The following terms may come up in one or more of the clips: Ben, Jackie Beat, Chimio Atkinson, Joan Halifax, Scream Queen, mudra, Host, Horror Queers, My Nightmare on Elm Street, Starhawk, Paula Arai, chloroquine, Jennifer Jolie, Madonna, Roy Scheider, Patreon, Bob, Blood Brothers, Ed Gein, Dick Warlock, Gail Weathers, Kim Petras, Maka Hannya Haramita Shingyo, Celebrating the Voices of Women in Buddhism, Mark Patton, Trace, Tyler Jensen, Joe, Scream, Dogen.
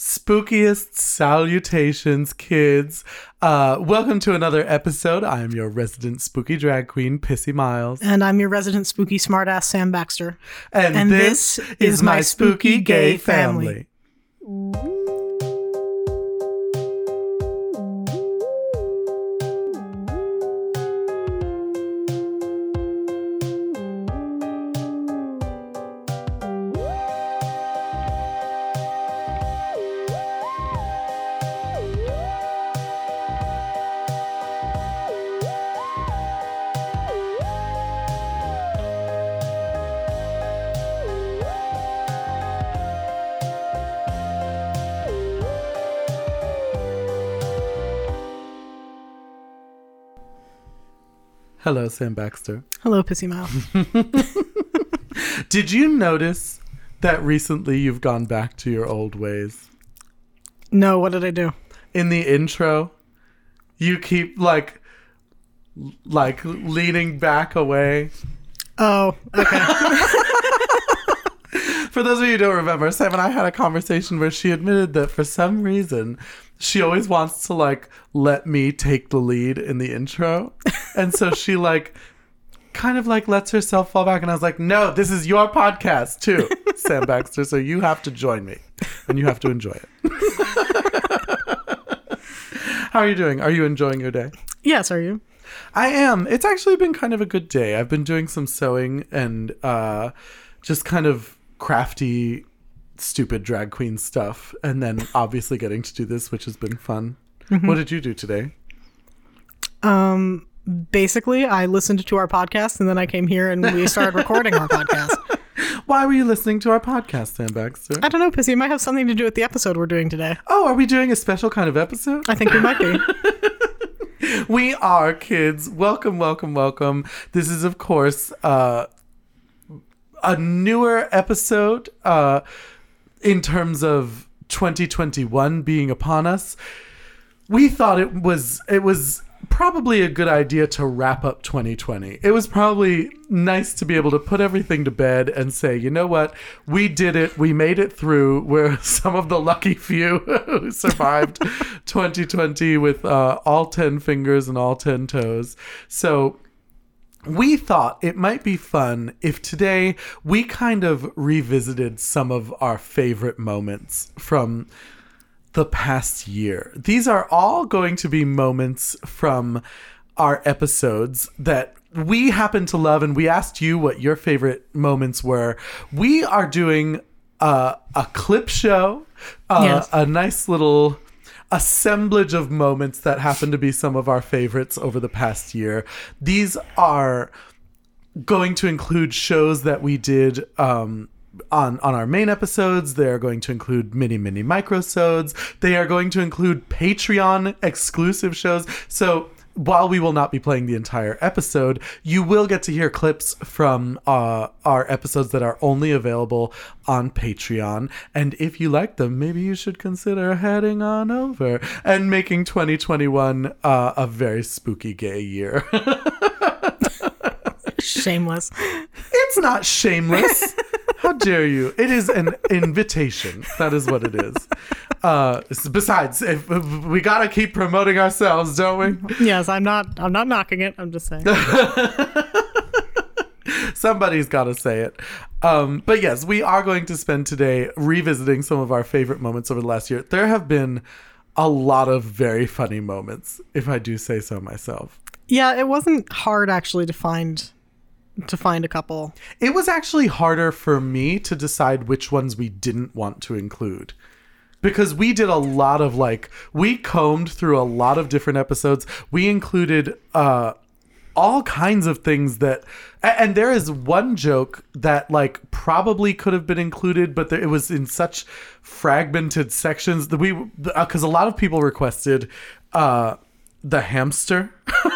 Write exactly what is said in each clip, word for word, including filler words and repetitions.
Spookiest salutations, kids. Uh, welcome to another episode. I am your resident spooky drag queen, Pissy Miles. And I'm your resident spooky smartass, Sam Baxter. And, and this, this is, is my spooky, spooky gay family. family. Hello, Sam Baxter. Hello, Pissy Miles. Did you notice that recently you've gone back to your old ways? No, what did I do? In the intro, you keep like, like leaning back away. Oh, okay. For those of you who don't remember, Sam and I had a conversation where she admitted that for some reason she always wants to, like, let me take the lead in the intro. And so she, like, kind of, like, lets herself fall back. And I was like, no, this is your podcast, too, Sam Baxter. So you have to join me. And you have to enjoy it. How are you doing? Are you enjoying your day? Yes, are you? I am. It's actually been kind of a good day. I've been doing some sewing and uh, just kind of crafty stupid drag queen stuff, and then obviously getting to do this, which has been fun. Mm-hmm. What did you do today? Um basically I listened to our podcast, and then I came here and we started recording our podcast. Why were you listening to our podcast, Sam Baxter? I don't know, Pissy. It might have something to do with the episode we're doing today. Oh, are we doing a special kind of episode? I think we might be. We are, kids. Welcome, welcome, welcome. This is, of course, uh a newer episode uh in terms of twenty twenty-one being upon us. We thought it was it was probably a good idea to wrap up twenty twenty. It was probably nice to be able to put everything to bed and say, you know what? We did it. We made it through. We're some of the lucky few who survived twenty twenty with uh, all ten fingers and all ten toes. So we thought it might be fun if today we kind of revisited some of our favorite moments from the past year. These are all going to be moments from our episodes that we happen to love, and we asked you what your favorite moments were. We are doing a, a clip show, a, yes. a nice little assemblage of moments that happen to be some of our favorites over the past year. These are going to include shows that we did um, on, on our main episodes. They're going to include mini, mini microsodes. They are going to include Patreon exclusive shows. So while we will not be playing the entire episode, you will get to hear clips from uh, our episodes that are only available on Patreon. And if you like them, maybe you should consider heading on over and making twenty twenty-one uh, a very spooky gay year. Shameless. It's not shameless. How dare you? It is an invitation. That is what it is. Uh, besides, if, if we gotta keep promoting ourselves, don't we? Yes, I'm not. I'm not knocking it. I'm just saying. Somebody's gotta say it. Um, but yes, we are going to spend today revisiting some of our favorite moments over the last year. There have been a lot of very funny moments, if I do say so myself. Yeah, it wasn't hard actually to find. to find a couple. It was actually harder for me to decide which ones we didn't want to include, because we did a lot of, like, we combed through a lot of different episodes. We included uh all kinds of things that, and there is one joke that, like, probably could have been included, but there, it was in such fragmented sections that we, because uh, a lot of people requested uh the hamster.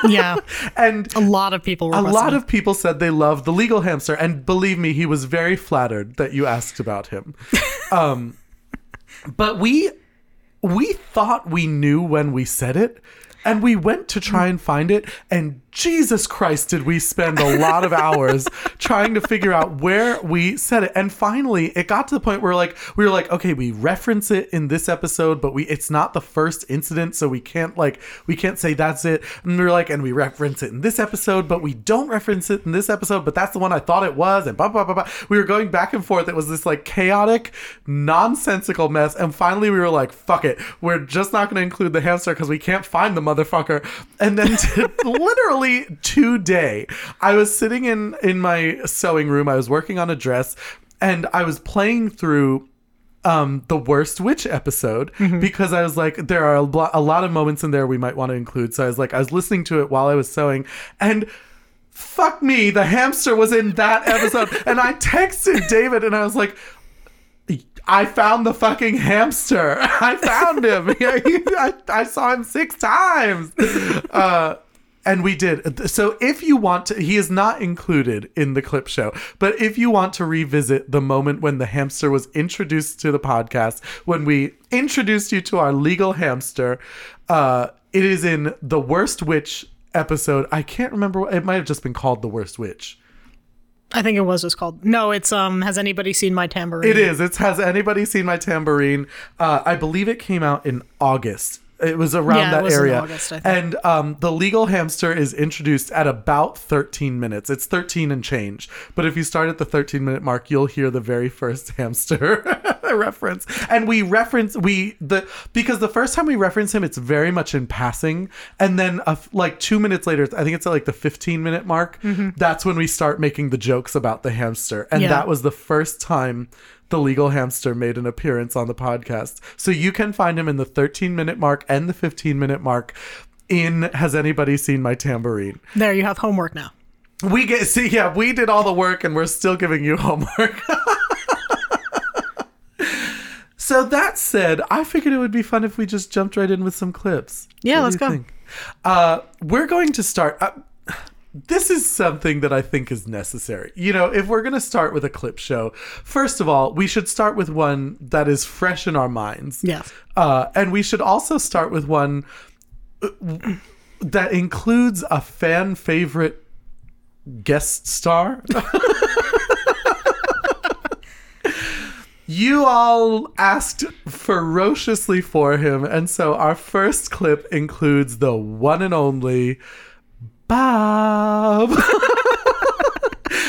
Yeah. And a lot of people were a lot of people said they loved the legal hamster, and believe me, he was very flattered that you asked about him. um but we we thought we knew when we said it, And we went to try and find it, and Jesus Christ, did we spend a lot of hours trying to figure out where we said it. And finally, it got to the point where like we were like, okay, we reference it in this episode, but we it's not the first incident, so we can't like we can't say that's it. And we were like, and we reference it in this episode, but we don't reference it in this episode, but that's the one I thought it was, and blah, blah, blah, blah. We were going back and forth. It was this like chaotic, nonsensical mess. And finally, we were like, fuck it. We're just not going to include the hamster because we can't find the motherfucker. And then to, literally today, I was sitting in, in my sewing room. I was working on a dress and I was playing through Um, the worst witch episode mm-hmm. because I was like, there are a, blo- a lot of moments in there we might want to include. So I was like, I was listening to it while I was sewing, and fuck me, the hamster was in that episode. And I texted David and I was like, I found the fucking hamster. I found him. I, I saw him six times. Uh, And we did. So if you want to, he is not included in the clip show, but if you want to revisit the moment when the hamster was introduced to the podcast, when we introduced you to our legal hamster, uh, it is in the Worst Witch episode. I can't remember. It might have just been called The Worst Witch. I think it was just called. No, it's um. Has anybody seen my tambourine? It is. It's Has Anybody Seen My Tambourine? Uh, I believe it came out in August. It was around yeah, that it was area. In August, I think. And um, the legal hamster is introduced at about thirteen minutes. It's thirteen and change. But if you start at the thirteen minute mark, you'll hear the very first hamster reference. And we reference we the because the first time we reference him, it's very much in passing. And then uh, like two minutes later, I think it's at like the fifteen minute mark. Mm-hmm. That's when we start making the jokes about the hamster. And yeah. that was the first time the legal hamster made an appearance on the podcast. So you can find him in the thirteen minute mark and the fifteen minute mark in Has Anybody Seen My Tambourine? There, you have homework now. We get, see, yeah, we did all the work and we're still giving you homework. So that said, I figured it would be fun if we just jumped right in with some clips. Yeah, what let's go. Uh, we're going to start. Uh, This is something that I think is necessary. You know, if we're going to start with a clip show, first of all, we should start with one that is fresh in our minds. Yes. Uh, and we should also start with one that includes a fan favorite guest star. You all asked ferociously for him. And so our first clip includes the one and only Bob.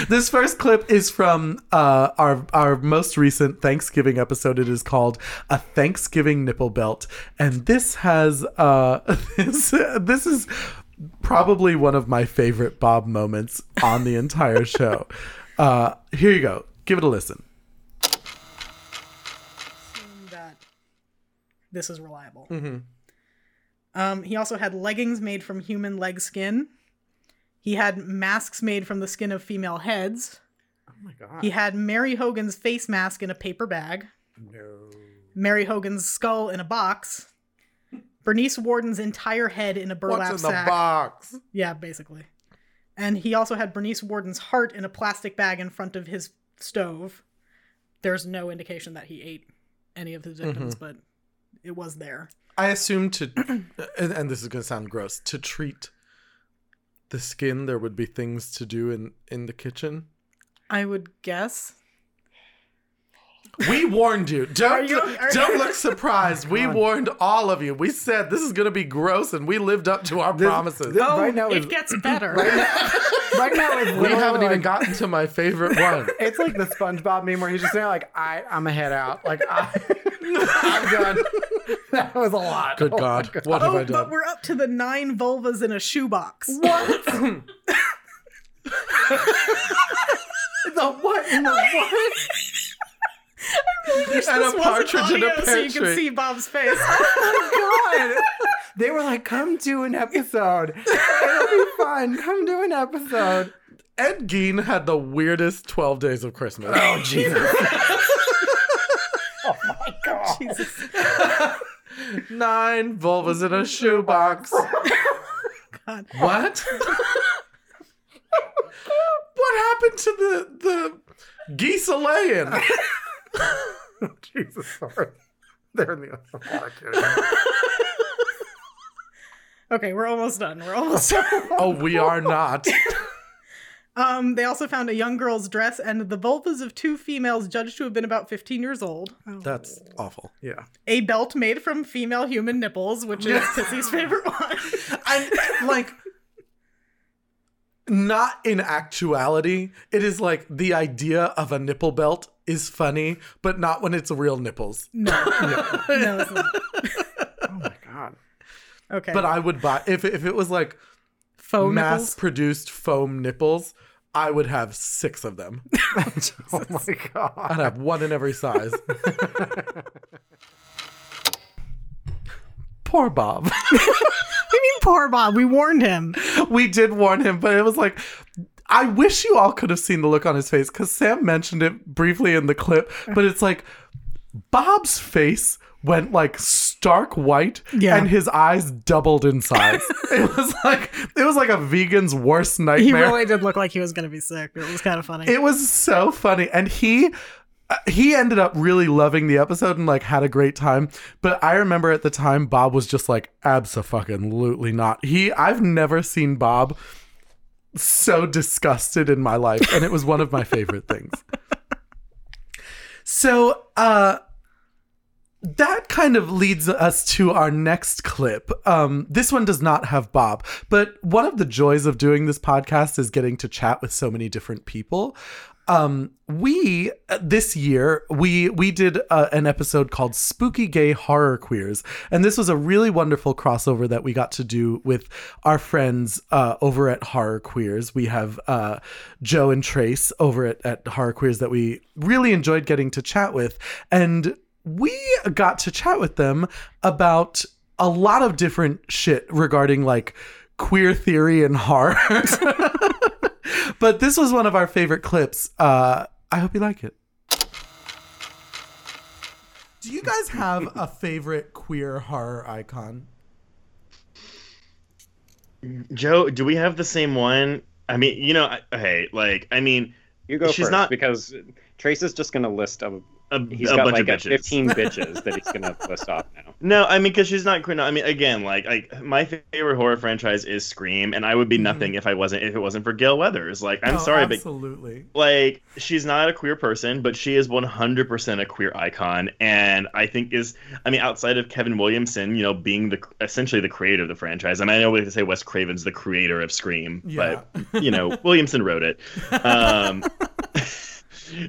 This first clip is from uh, our our most recent Thanksgiving episode. It is called A Thanksgiving Nipple Belt, and this has uh, this, this is probably one of my favorite Bob moments on the entire show. Uh, here you go. Give it a listen. Seeing that this is reliable. Mm-hmm. Um, he also had leggings made from human leg skin. He had masks made from the skin of female heads. Oh my God. He had Mary Hogan's face mask in a paper bag. No. Mary Hogan's skull in a box. Bernice Warden's entire head in a burlap sack. What's in the box? Yeah, basically. And he also had Bernice Warden's heart in a plastic bag in front of his stove. There's no indication that he ate any of his victims, mm-hmm. but it was there. I assume to, and this is going to sound gross, to treat the skin, there would be things to do in, in the kitchen. I would guess. We warned you. Don't you, look, don't look surprised. We warned all of you. We said this is going to be gross, and we lived up to our this, promises. This, oh, right now it is, gets better. Right now, right now is we haven't like, even gotten to my favorite one. It's like the SpongeBob meme where he's just saying like, I, I'm a head out. Like I, I'm done. That was a lot. Good oh God. God. What oh, have I done? But we're up to the nine vulvas in a shoebox. What? The what in the what? I really wish and this a wasn't audio a so you could see Bob's face. Oh my God. They were like, come do an episode. It'll be fun. Come do an episode. Ed Gein had the weirdest twelve days of Christmas. Oh, Jesus. Oh, my God. Jesus. Nine vulvas in a shoebox. God. What? What happened to the, the geese a-laying? Jesus, sorry. They're in the other. Okay, we're almost done. We're almost done. Oh, we are not. Um, they also found a young girl's dress and the vulvas of two females judged to have been about fifteen years old. Oh. That's awful. Yeah. A belt made from female human nipples, which is Pissy's favorite one. I'm like, not in actuality. It is like the idea of a nipple belt is funny, but not when it's real nipples. No. No, no it's not. Oh my God. Okay. But I would buy, if if it was like foam mass-produced foam nipples, I would have six of them. Oh my God. I'd have one in every size. Poor Bob. We mean poor Bob. We warned him. We did warn him, but it was like, I wish you all could have seen the look on his face, because Sam mentioned it briefly in the clip, but it's like, Bob's face went like stark white, yeah, and his eyes doubled in size. It was like it was like a vegan's worst nightmare. He really did look like he was going to be sick. It was kind of funny. It was so funny, and he uh, he ended up really loving the episode and like had a great time. But I remember at the time Bob was just like abso-fucking-lutely not. He I've never seen Bob so disgusted in my life, and it was one of my favorite things. So, uh. That kind of leads us to our next clip. Um, this one does not have Bob, but one of the joys of doing this podcast is getting to chat with so many different people. Um, we, this year, we we did uh, an episode called Spooky Gay Horror Queers. And this was a really wonderful crossover that we got to do with our friends uh, over at Horror Queers. We have uh, Joe and Trace over at, at Horror Queers that we really enjoyed getting to chat with. And we got to chat with them about a lot of different shit regarding like queer theory and horror. But this was one of our favorite clips. Uh, I hope you like it. Do you guys have a favorite queer horror icon? Joe, do we have the same one? I mean, you know, hey, like, I mean, you go she's first not because Trace is just going to list a A, he's a got bunch like of bitches. fifteen bitches that he's gonna list off now. No, I mean, because she's not queer. No, I mean, again, like, like my favorite horror franchise is Scream, and I would be nothing mm. if I wasn't if it wasn't for Gail Weathers. Like, I'm oh, sorry, absolutely. but like, she's not a queer person, but she is one hundred percent a queer icon, and I think is, I mean, outside of Kevin Williamson, you know, being the essentially the creator of the franchise. I mean, I know we have to say Wes Craven's the creator of Scream, yeah. but you know, Williamson wrote it. Um,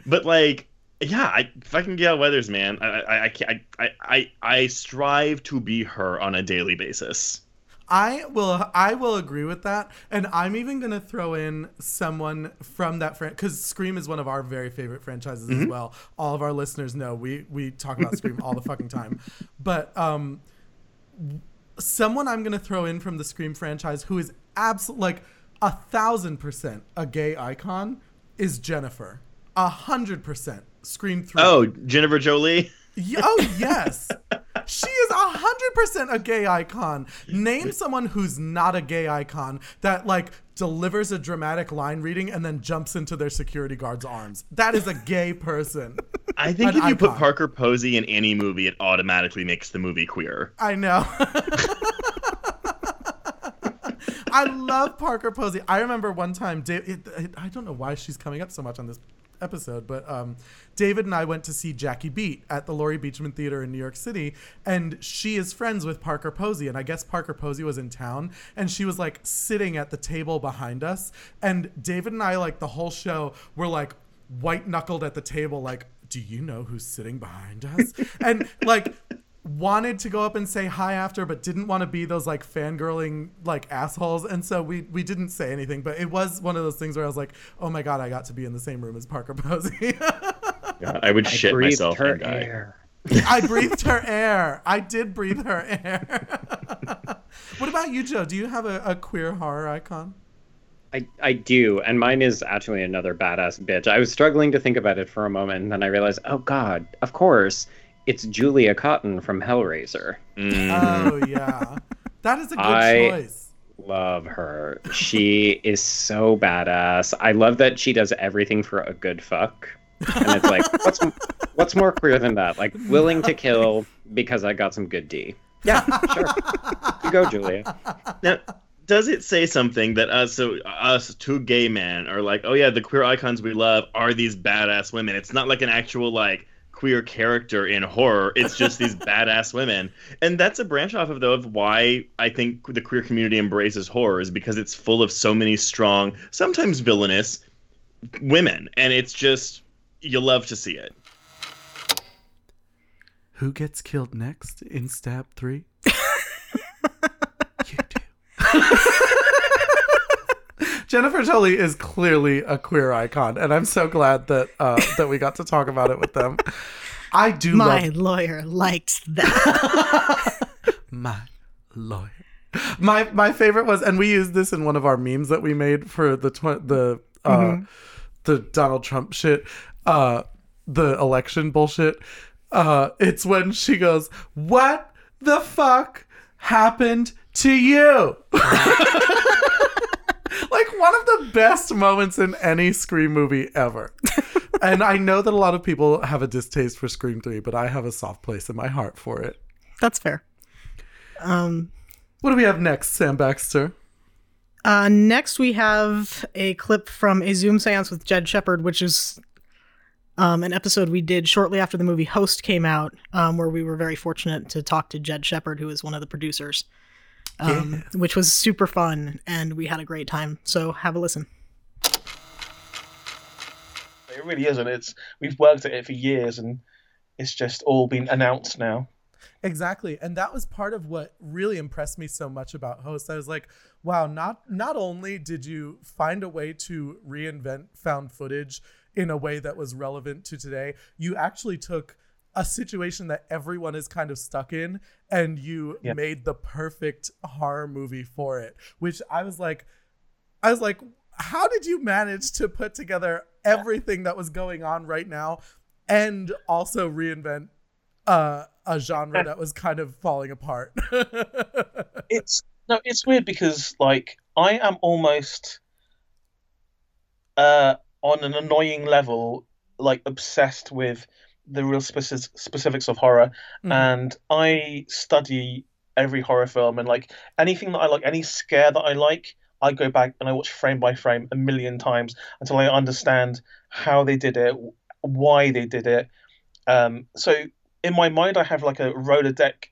but like. Yeah, I fucking Gail Weathers, man. I I I, can't, I I I strive to be her on a daily basis. I will I will agree with that, and I'm even gonna throw in someone from that franchise, because Scream is one of our very favorite franchises mm-hmm. as well. All of our listeners know we we talk about Scream all the fucking time, but um, someone I'm gonna throw in from the Scream franchise who is absolutely like a thousand percent a gay icon is Jennifer. A hundred percent. Scream three. Oh, Jennifer Jolie? Oh, yes. She is one hundred percent a gay icon. Name someone who's not a gay icon that, like, delivers a dramatic line reading and then jumps into their security guard's arms. That is a gay person. I think An if you icon. put Parker Posey in any movie, it automatically makes the movie queer. I know. I love Parker Posey. I remember one time, Dave, it, it, I don't know why she's coming up so much on this episode, but um, David and I went to see Jackie Beat at the Laurie Beechman Theater in New York City, and she is friends with Parker Posey, and I guess Parker Posey was in town, and she was like sitting at the table behind us, and David and I, like the whole show, were like white knuckled at the table like, do you know who's sitting behind us? And like wanted to go up and say hi after, but didn't want to be those like fangirling like assholes, and so we we didn't say anything, but it was one of those things where I was like, oh my God, I got to be in the same room as Parker Posey. God, I would I shit myself her air. I breathed her air. I did breathe her air. What about you, Joe? Do you have a, a queer horror icon? I, I do, and mine is actually another badass bitch. I was struggling to think about it for a moment, and then I realized, oh God, of course, it's Julia Cotton from Hellraiser. Mm. Oh, yeah. That is a good I choice. I love her. She is so badass. I love that she does everything for a good fuck. And it's like, what's what's more queer than that? Like, willing to kill because I got some good D. Yeah, sure. You go, Julia. Now, does it say something that us, so us two gay men are like, oh yeah, the queer icons we love are these badass women? It's not like an actual like queer character in horror. It's just these badass women, and that's a branch off of though of why I think the queer community embraces horror, is because it's full of so many strong, sometimes villainous women, and it's just, you love to see it. Who gets killed next in Stab Three? You do. Jennifer Jolie is clearly a queer icon, and I'm so glad that uh, that we got to talk about it with them. I do. My love... lawyer liked that. My lawyer. My my favorite was, and we used this in one of our memes that we made for the tw- the uh, mm-hmm. the Donald Trump shit, uh, the election bullshit. Uh, it's when she goes, "What the fuck happened to you?" Like one of the best moments in any Scream movie ever. And I know that a lot of people have a distaste for Scream three, but I have a soft place in my heart for it. That's fair. Um, what do we have next, Sam Baxter? Uh, next, we have a clip from a Zoom seance with Jed Shepard, which is um, an episode we did shortly after the movie Host came out, um, where we were very fortunate to talk to Jed Shepard, who is one of the producers. Um, yeah. Which was super fun, and we had a great time. So have a listen. It really isn't. It's we've worked at it for years, and it's just all been announced now. Exactly, and that was part of what really impressed me so much about Host. I was like, wow, not not only did you find a way to reinvent found footage in a way that was relevant to today, you actually took a situation that everyone is kind of stuck in, and you yeah. made the perfect horror movie for it, which I was like, I was like, how did you manage to put together everything that was going on right now and also reinvent uh, a genre that was kind of falling apart? It's no, it's weird because like I am almost uh, on an annoying level, like obsessed with the real specifics of horror, mm. and I study every horror film, and like anything that I like, any scare that I like, I go back and I watch frame by frame a million times until I understand how they did it, why they did it. Um, so in my mind, I have like a Rolodeck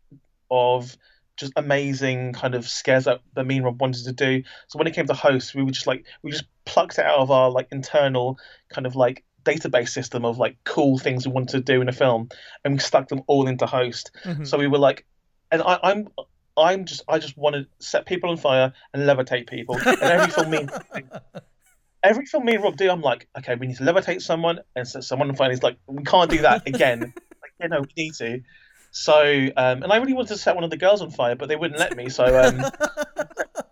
of just amazing kind of scares that, that me and Rob wanted to do. So when it came to Hosts, we were just like, we just plucked it out of our like internal kind of like database system of like cool things we wanted to do in a film, and we stuck them all into Host. Mm-hmm. So we were like, and I, I'm, I'm just, I just want to set people on fire and levitate people. And every film me, every film me and Rob do, I'm like, okay, we need to levitate someone and set someone on fire. And he's like, we can't do that again. Like, you know, we need to. So, um, and I really wanted to set one of the girls on fire, but they wouldn't let me. So um,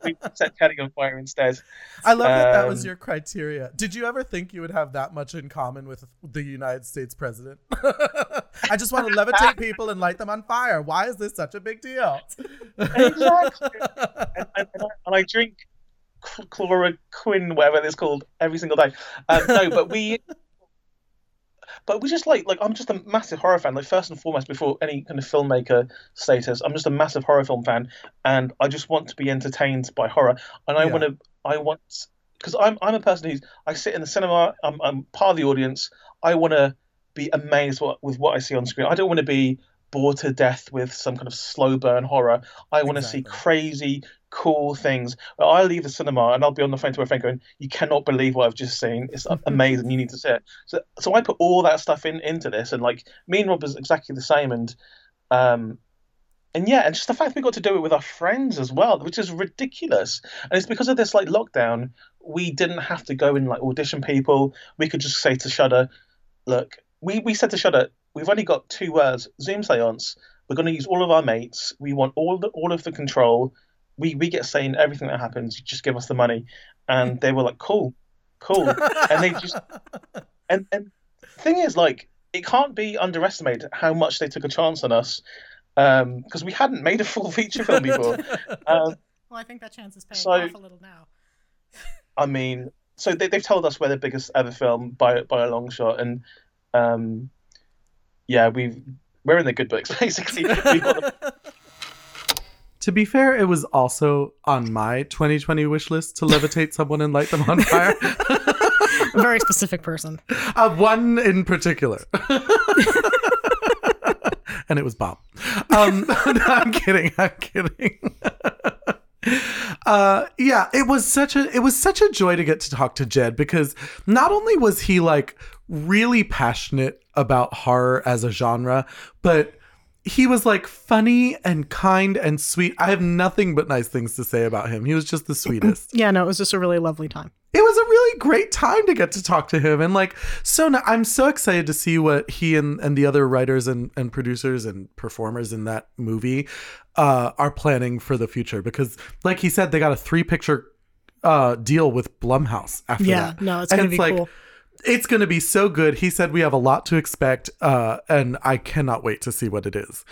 we set Kelly on fire instead. I love um, that that was your criteria. Did you ever think you would have that much in common with the United States president? I just want to levitate people and light them on fire. Why is this such a big deal? Exactly. And, and, and, I, and I drink chloroquine, whatever it's called, every single day. Um, no, but we... But we just like, like, I'm just a massive horror fan. Like, first and foremost, before any kind of filmmaker status, I'm just a massive horror film fan, and I just want to be entertained by horror. And I yeah. want to, I want, because I'm, I'm a person who's, I sit in the cinema, I'm, I'm part of the audience. I want to be amazed what, with what I see on screen. I don't want to be bored to death with some kind of slow burn horror. I want to exactly. see crazy, cool things. But I leave the cinema and I'll be on the phone to a friend going, you cannot believe what I've just seen. It's amazing. You need to see it. So, so I put all that stuff in into this, and like me and Rob is exactly the same. And, um, and yeah, and just the fact we got to do it with our friends as well, which is ridiculous. And it's because of this like lockdown, we didn't have to go and like audition people. We could just say to Shudder, look, we, we said to Shudder, we've only got two words, Zoom seance. We're going to use all of our mates. We want all the, all of the control. We we get saying everything that happens, you just give us the money. And they were like, cool, cool. And they just, and, and the thing is, like, it can't be underestimated how much they took a chance on us, um, because we hadn't made a full feature film before. Um, well, I think that chance is paying so, off a little now. I mean, so they, they've told us we're the biggest ever film by by a long shot. And um, yeah, we've, we're in the good books, basically. We've got the... To be fair, it was also on my twenty twenty wish list to levitate someone and light them on fire. A very specific person. Uh, one in particular. And it was Bob. Um, no, I'm kidding. I'm kidding. Uh, yeah, it was such a it was such a joy to get to talk to Jed, because not only was he like really passionate about horror as a genre, but he was like funny and kind and sweet. I have nothing but nice things to say about him. He was just the sweetest. Yeah, no, it was just a really lovely time. It was a really great time to get to talk to him. And like, so now I'm so excited to see what he and, and the other writers and, and producers and performers in that movie uh, are planning for the future. Because like he said, they got a three picture uh, deal with Blumhouse after yeah, that. Yeah, no, it's going to be like, cool. It's going to be so good. He said we have a lot to expect, uh, and I cannot wait to see what it is.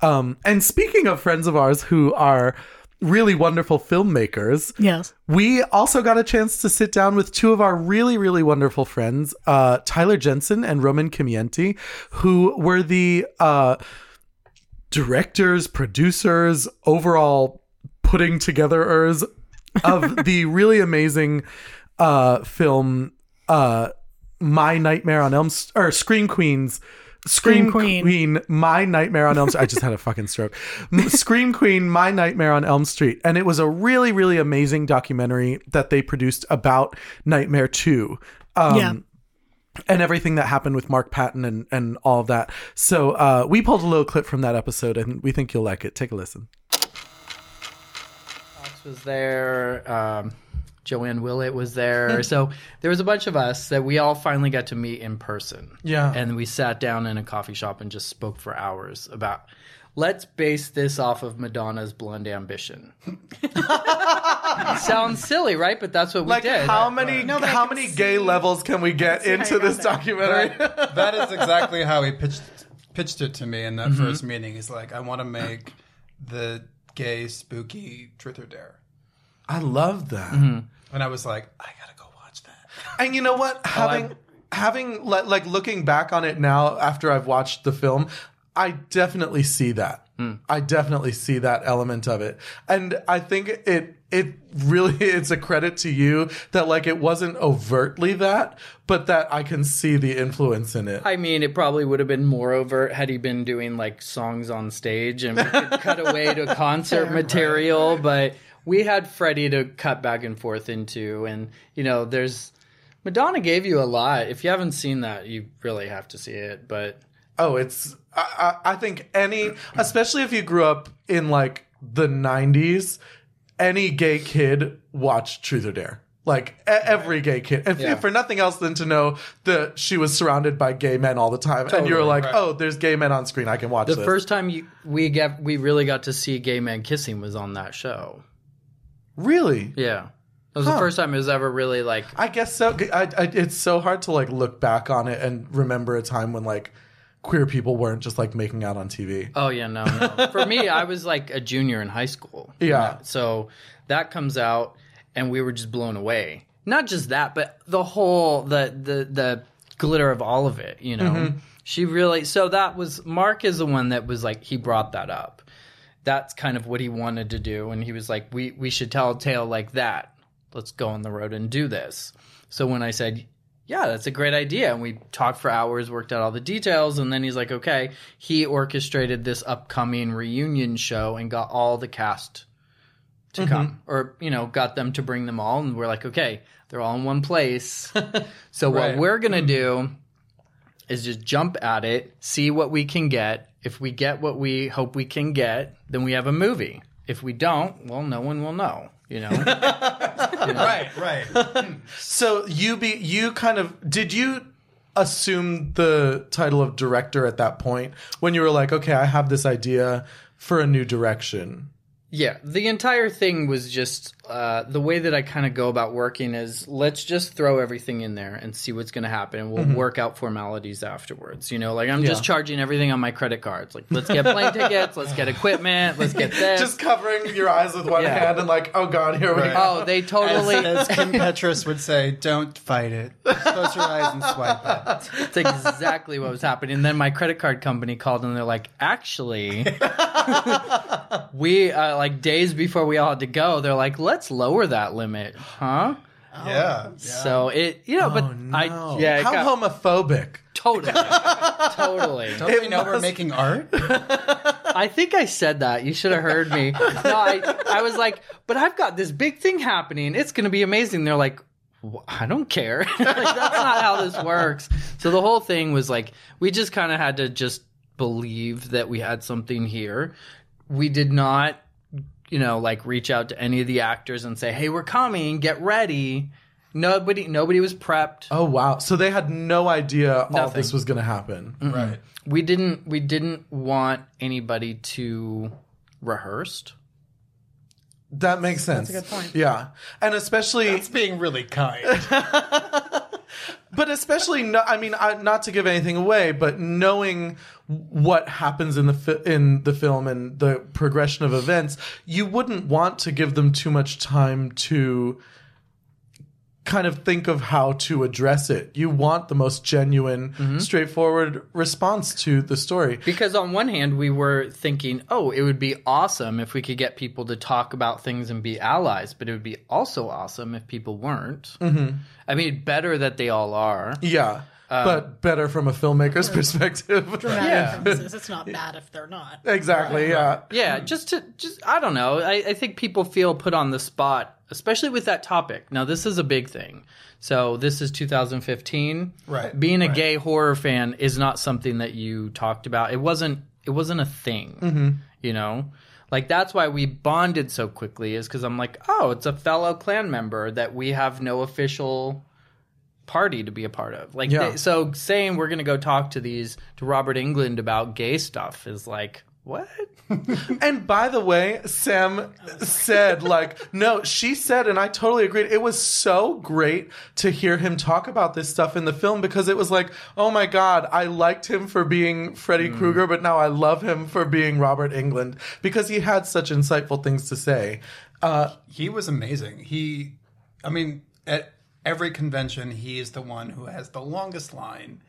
Um, and speaking of friends of ours who are really wonderful filmmakers, yes, we also got a chance to sit down with two of our really, really wonderful friends, uh, Tyler Jensen and Roman Kimienti, who were the uh, directors, producers, overall putting togetherers of the really amazing uh, film uh, My Nightmare on Elm Street, or Scream Queen's Scream Queen. Queen, My Nightmare on Elm Street. I just had a fucking stroke. Scream Queen, My Nightmare on Elm Street. And it was a really, really amazing documentary that they produced about Nightmare two. Um, yeah. And everything that happened with Mark Patton and, and all of that. So uh, we pulled a little clip from that episode and we think you'll like it. Take a listen. Fox was there. Um... Joanne Willett was there. So there was a bunch of us that we all finally got to meet in person. Yeah. And we sat down in a coffee shop and just spoke for hours about, let's base this off of Madonna's Blonde Ambition. Sounds silly, right? But that's what we like did. How many, no, how many gay levels can we get into this documentary? That, that is exactly how he pitched pitched it to me in that mm-hmm. first meeting. He's like, I want to make the gay, spooky Truth or Dare. I love that. Mm-hmm. And I was like, I gotta go watch that. And you know what? Having, oh, having like looking back on it now after I've watched the film, I definitely see that. Mm. I definitely see that element of it. And I think it it really it's a credit to you that like it wasn't overtly that, but that I can see the influence in it. I mean, it probably would have been more overt had he been doing like songs on stage and we could cut away to concert material, right. But we had Freddie to cut back and forth into, and, you know, there's... Madonna gave you a lot. If you haven't seen that, you really have to see it, but... Oh, it's... I, I think any... Especially if you grew up in, like, the nineties, any gay kid watched Truth or Dare. Like, every gay kid. If, yeah. if for nothing else than to know that she was surrounded by gay men all the time. Totally, and you were like, right. oh, there's gay men on screen. I can watch the this. The first time you, we get, we really got to see gay men kissing was on that show. Really? Yeah. It was huh. the first time it was ever really like... I guess so. I, I, it's so hard to like look back on it and remember a time when like queer people weren't just like making out on T V. Oh, yeah. No, no. For me, I was like a junior in high school. Yeah. You know? So that comes out and we were just blown away. Not just that, but the whole, the the, the glitter of all of it, you know. Mm-hmm. She really... So that was... Mark is the one that was like, he brought that up. That's kind of what he wanted to do. And he was like, we, we should tell a tale like that. Let's go on the road and do this. So when I said, yeah, that's a great idea. And we talked for hours, worked out all the details. And then he's like, okay, he orchestrated this upcoming reunion show and got all the cast to mm-hmm. come, or, you know, got them to bring them all. And we're like, okay, they're all in one place. So right. what we're going to do is just jump at it, see what we can get. If we get what we hope we can get, then we have a movie. If we don't, well, no one will know, you know? You know? Right, right. So you be you kind of, did you assume the title of director at that point when you were like, okay, I have this idea for a new direction? Yeah, the entire thing was just uh, the way that I kind of go about working is let's just throw everything in there and see what's going to happen. And we'll mm-hmm. work out formalities afterwards. You know, like I'm yeah. just charging everything on my credit cards. Like, let's get plane tickets. Let's get equipment. Let's get this. Just covering your eyes with one yeah. hand and like, oh, God, here right. we go. Oh, they totally. As, as Kim Petras would say, don't fight it. Close your eyes and swipe it. That's exactly what was happening. And then my credit card company called and they're like, actually, we uh, like days before we all had to go, they're like, let's lower that limit, huh? Oh, yeah. So it, you know, oh, but no. I, yeah, how got, homophobic. Totally. Totally. Don't we know must... we're making art? I think I said that. You should have heard me. No, I, I was like, but I've got this big thing happening. It's going to be amazing. They're like, I don't care. Like, that's not how this works. So the whole thing was like, we just kind of had to just believe that we had something here. We did not, you know, like reach out to any of the actors and say, hey, we're coming, get ready. Nobody, nobody was prepped. Oh, wow. So they had no idea Nothing. all this was going to happen. Mm-hmm. Right. We didn't, we didn't want anybody to rehearse. That makes sense. That's a good point. Yeah. And especially... That's being really kind. But especially, no, I mean, I, not to give anything away, but knowing what happens in the fi- in the film and the progression of events, you wouldn't want to give them too much time to kind of think of how to address it. You want the most genuine, mm-hmm. straightforward response to the story. Because on one hand, we were thinking, oh, it would be awesome if we could get people to talk about things and be allies, but it would be also awesome if people weren't. Mm-hmm. I mean, better that they all are. Yeah. Um, but better from a filmmaker's perspective. Dramatic differences. It's not bad if they're not. Exactly, right. yeah. Yeah, just to, just I don't know. I, I think people feel put on the spot, especially with that topic. Now, this is a big thing. So this is two thousand fifteen. Right. Being a right. gay horror fan is not something that you talked about. It wasn't, it wasn't a thing, mm-hmm. you know? Like, that's why we bonded so quickly is because I'm like, oh, it's a fellow clan member that we have no official... party to be a part of, like yeah. they, so saying we're gonna go talk to these to Robert Englund about gay stuff is like what? And by the way, Sam said like no she said and I totally agreed, it was so great to hear him talk about this stuff in the film because it was like, oh my God, I liked him for being Freddy mm. Krueger, but now I love him for being Robert Englund because he had such insightful things to say. Uh, he was amazing. He I mean at every convention, he is the one who has the longest line.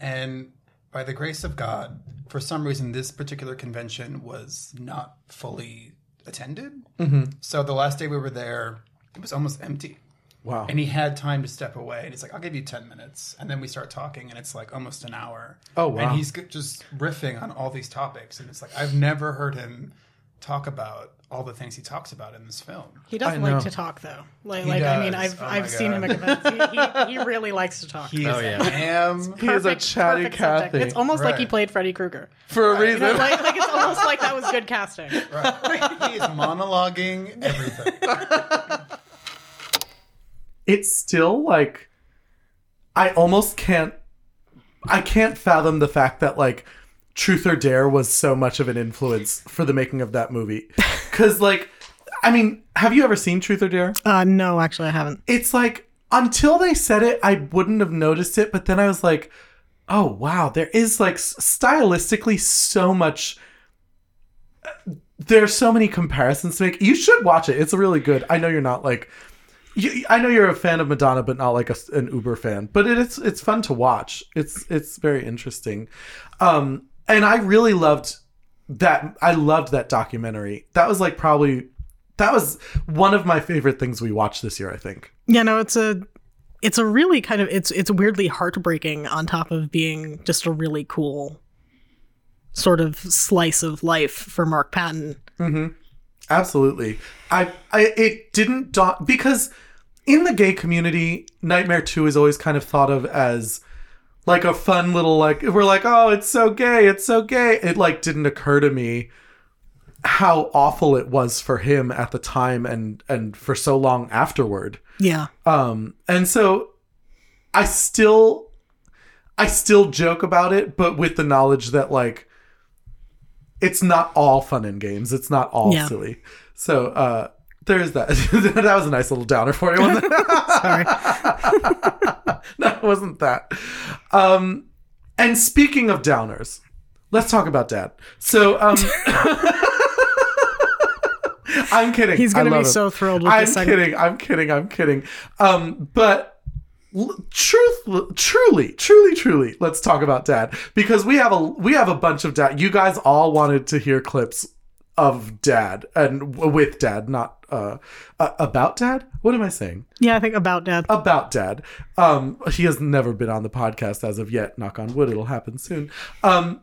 And by the grace of God, for some reason, this particular convention was not fully attended. Mm-hmm. So the last day we were there, it was almost empty. Wow. And he had time to step away. And he's like, I'll give you ten minutes. And then we start talking, and it's like almost an hour. Oh, wow. And he's just riffing on all these topics. And it's like, I've never heard him talk about all the things he talks about in this film. He doesn't like to talk, though. Like, like I mean, I've oh I've seen God. him at events. He, he, he really likes to talk. He is oh, yeah. perfect, he is a chatty Cathy. It's almost right. like he played Freddy Krueger. For a right. reason. You know, like, like it's almost like that was good casting. Right. He is monologuing everything. It's still, like, I almost can't, I can't fathom the fact that, like, Truth or Dare was so much of an influence for the making of that movie. Because, like, I mean, have you ever seen Truth or Dare? Uh, no, actually, I haven't. It's like, until they said it, I wouldn't have noticed it. But then I was like, oh, wow, there is, like, stylistically so much... There are so many comparisons to make. You should watch it. It's really good. I know you're not, like... You, I know you're a fan of Madonna, but not, like, a, an uber fan. But it, it's it's fun to watch. It's, it's very interesting. Um... And I really loved that. I loved that documentary. That was like probably, that was one of my favorite things we watched this year, I think. Yeah, no, it's a, it's a really kind of, it's, it's weirdly heartbreaking on top of being just a really cool sort of slice of life for Mark Patton. Mm-hmm. Absolutely. I, I, it didn't da- because in the gay community, Nightmare two is always kind of thought of as like a fun little, like, we're like, oh, it's so gay, it's so gay. It, like, didn't occur to me how awful it was for him at the time and and for so long afterward. Yeah. Um. And so I still, I still joke about it, but with the knowledge that, like, it's not all fun and games. It's not all yeah. silly. So uh, There's that. That was a nice little downer for you. Wasn't it? Sorry. No, it wasn't that. Um, and speaking of downers, let's talk about Dad. So, um, I'm kidding. He's going to be him. so thrilled with I'm this. I'm kidding. I'm kidding. I'm kidding. Um, but truth, truly, truly, truly, let's talk about Dad, because we have a, we have a bunch of Dad. You guys all wanted to hear clips of Dad and with Dad, not uh, uh about Dad. What am I saying? Yeah, I think about Dad. About Dad. Um, he has never been on the podcast as of yet. Knock on wood. It'll happen soon. Um,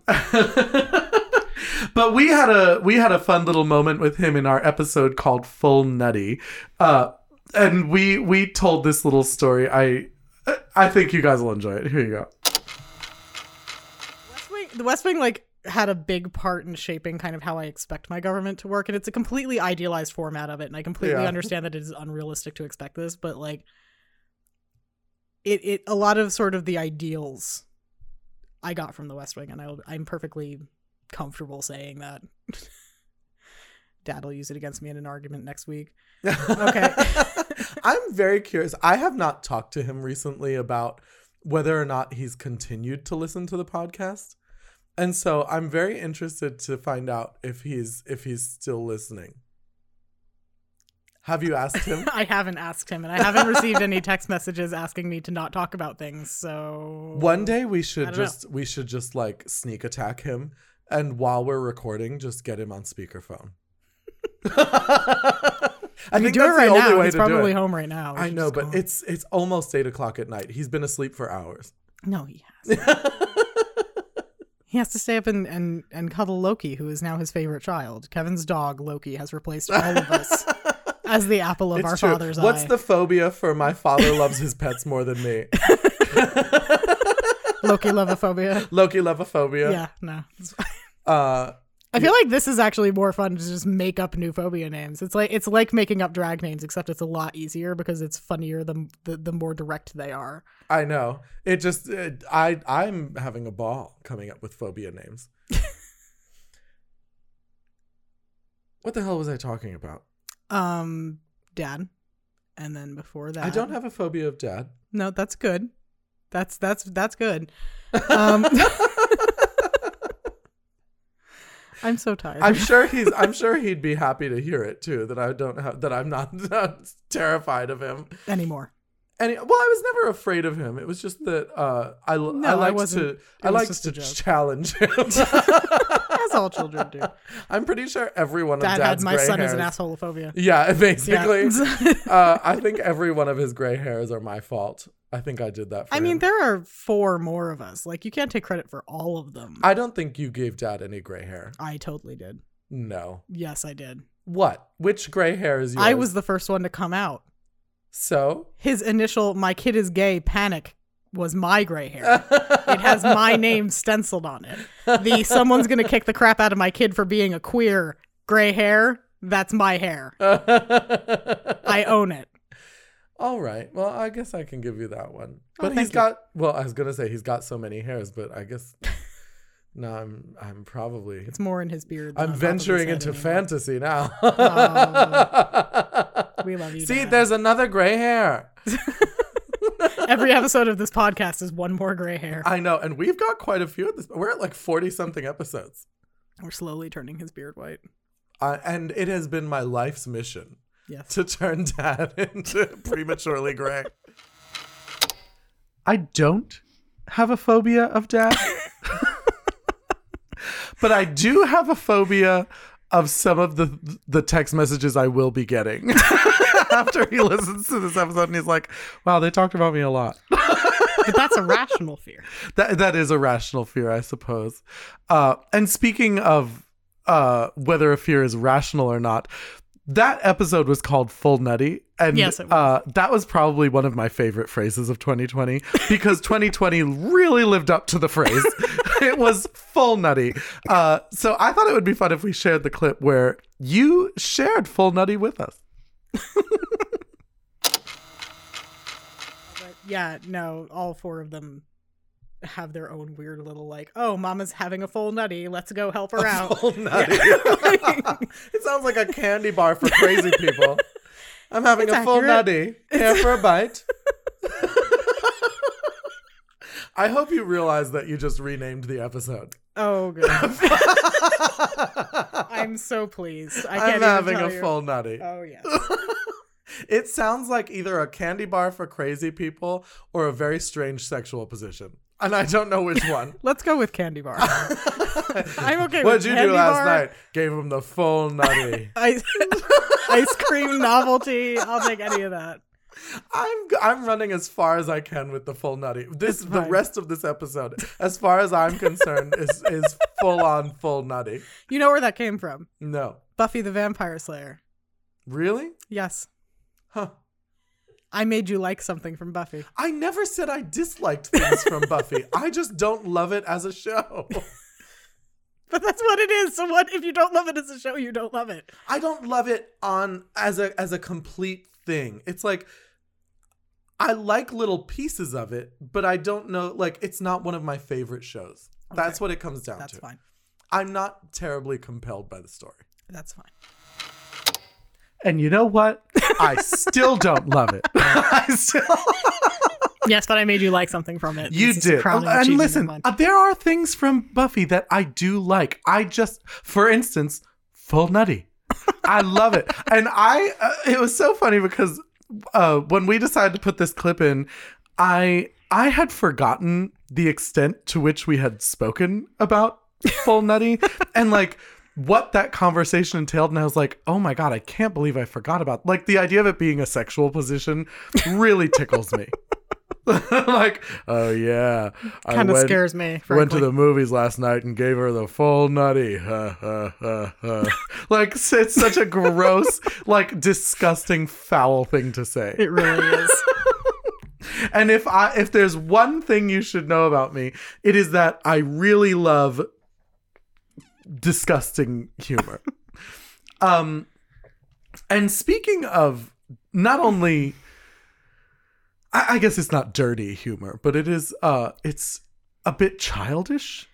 but we had a we had a fun little moment with him in our episode called Full Nutty, uh, and we we told this little story. I I think you guys will enjoy it. Here you go. West Wing, the West Wing, like. had a big part in shaping kind of how I expect my government to work. And it's a completely idealized format of it. And I completely yeah. understand that it is unrealistic to expect this, but like it, it, a lot of sort of the ideals I got from the West Wing, and I, I'm perfectly comfortable saying that. Dad will use it against me in an argument next week. Okay. I'm very curious. I have not talked to him recently about whether or not he's continued to listen to the podcast. And so I'm very interested to find out if he's if he's still listening. Have you asked him? I haven't asked him, and I haven't received any text messages asking me to not talk about things. So one day we should just know. we should just like sneak attack him, and while we're recording, just get him on speakerphone. I we think do that's it right the only now. way He's to do it. He's probably home right now. I know, but it's it's almost eight o'clock at night. He's been asleep for hours. No, he hasn't. He has to stay up and, and, and cuddle Loki, who is now his favorite child. Kevin's dog, Loki, has replaced all of us as the apple of it's our true. father's What's eye. What's the phobia for my father loves his pets more than me? Loki lovophobia. Loki lovophobia. Yeah, no. Uh, I feel yeah. like this is actually more fun to just make up new phobia names. It's like it's like making up drag names, except it's a lot easier because it's funnier the the, the more direct they are. I know. It just it, I I'm having a ball coming up with phobia names. What the hell was I talking about? Um, Dad, and then before that, I don't have a phobia of Dad. No, that's good. That's that's that's good. Um, I'm so tired. I'm sure he's. I'm sure he'd be happy to hear it too. That I don't have. That I'm not terrified of him anymore. Any well, I was never afraid of him. It was just that uh, I no, I like to I like to challenge him. As all children do. I'm pretty sure everyone of Dad Dad's had my son hairs, is an assholeophobia. Yeah, basically. Yeah. uh, I think every one of his gray hairs are my fault. I think I did that for I him. mean, there are four more of us. Like, you can't take credit for all of them. I don't think you gave Dad any gray hair. I totally did. No. Yes, I did. What? Which gray hair is yours? I was the first one to come out. So? His initial, my kid is gay, panic was my gray hair. It has my name stenciled on it. The someone's going to kick the crap out of my kid for being a queer gray hair, that's my hair. I own it. All right. Well, I guess I can give you that one. But oh, he's got, you. well, I was going to say he's got so many hairs, but I guess no, I'm I'm probably. It's more in his beard. I'm venturing into anyway. fantasy now. um, we love you. See, Dad. There's another gray hair. Every episode of this podcast is one more gray hair. I know. And we've got quite a few of this. We're at like forty something episodes. We're slowly turning his beard white. Uh, and it has been my life's mission. Yes. To turn Dad into prematurely gray. I don't have a phobia of Dad. But I do have a phobia of some of the the text messages I will be getting after he listens to this episode and he's like, wow, they talked about me a lot. But that's a rational fear. That that is a rational fear, I suppose. Uh, and speaking of uh, whether a fear is rational or not, that episode was called Full Nutty, and yes, was. Uh, that was probably one of my favorite phrases of twenty twenty, because twenty twenty really lived up to the phrase. It was full nutty. Uh, so I thought it would be fun if we shared the clip where you shared Full Nutty with us. But yeah, no, all four of them have their own weird little like, oh, mama's having a full nutty, let's go help her a out full nutty. Yeah. It sounds like a candy bar for crazy people. I'm having it's a accurate. full nutty. Care for a bite? I hope you realize that you just renamed the episode. Oh, good. I'm so pleased. I can't I'm having a you. full nutty. Oh, yes. It sounds like either a candy bar for crazy people or a very strange sexual position. And I don't know which one. Let's go with candy bar. I'm okay What'd with candy bar. What did you do last bar? night? Gave him the full nutty. Ice, ice cream novelty. I'll take any of that. I'm I'm running as far as I can with the full nutty. This the rest of this episode, as far as I'm concerned, is is full on full nutty. You know where that came from? No. Buffy the Vampire Slayer. Really? Yes. Huh. I made you like something from Buffy. I never said I disliked things from Buffy. I just don't love it as a show. But that's what it is. So what if you don't love it as a show, you don't love it. I don't love it on as a as a complete thing. It's like I like little pieces of it, but I don't know, like it's not one of my favorite shows. Okay. That's what it comes down that's to. That's fine. I'm not terribly compelled by the story. That's fine. And you know what? I still don't love it. I still Yes, but I made you like something from it. You did. And listen, uh, there are things from Buffy that I do like. I just, for instance, full nutty. I love it. And I, uh, it was so funny because uh, when we decided to put this clip in, I, I had forgotten the extent to which we had spoken about full nutty and like what that conversation entailed, and I was like, oh my God, I can't believe I forgot about, like the idea of it being a sexual position really tickles me. Like, oh yeah, kind of scares me. Frankly. Went to the movies last night and gave her the full nutty. Ha, ha, ha, ha. Like it's such a gross, like disgusting, foul thing to say. It really is. And if I, if there's one thing you should know about me, it is that I really love disgusting humor. um, and speaking of not only. I guess it's not dirty humor, but it is, uh, it's a bit childish.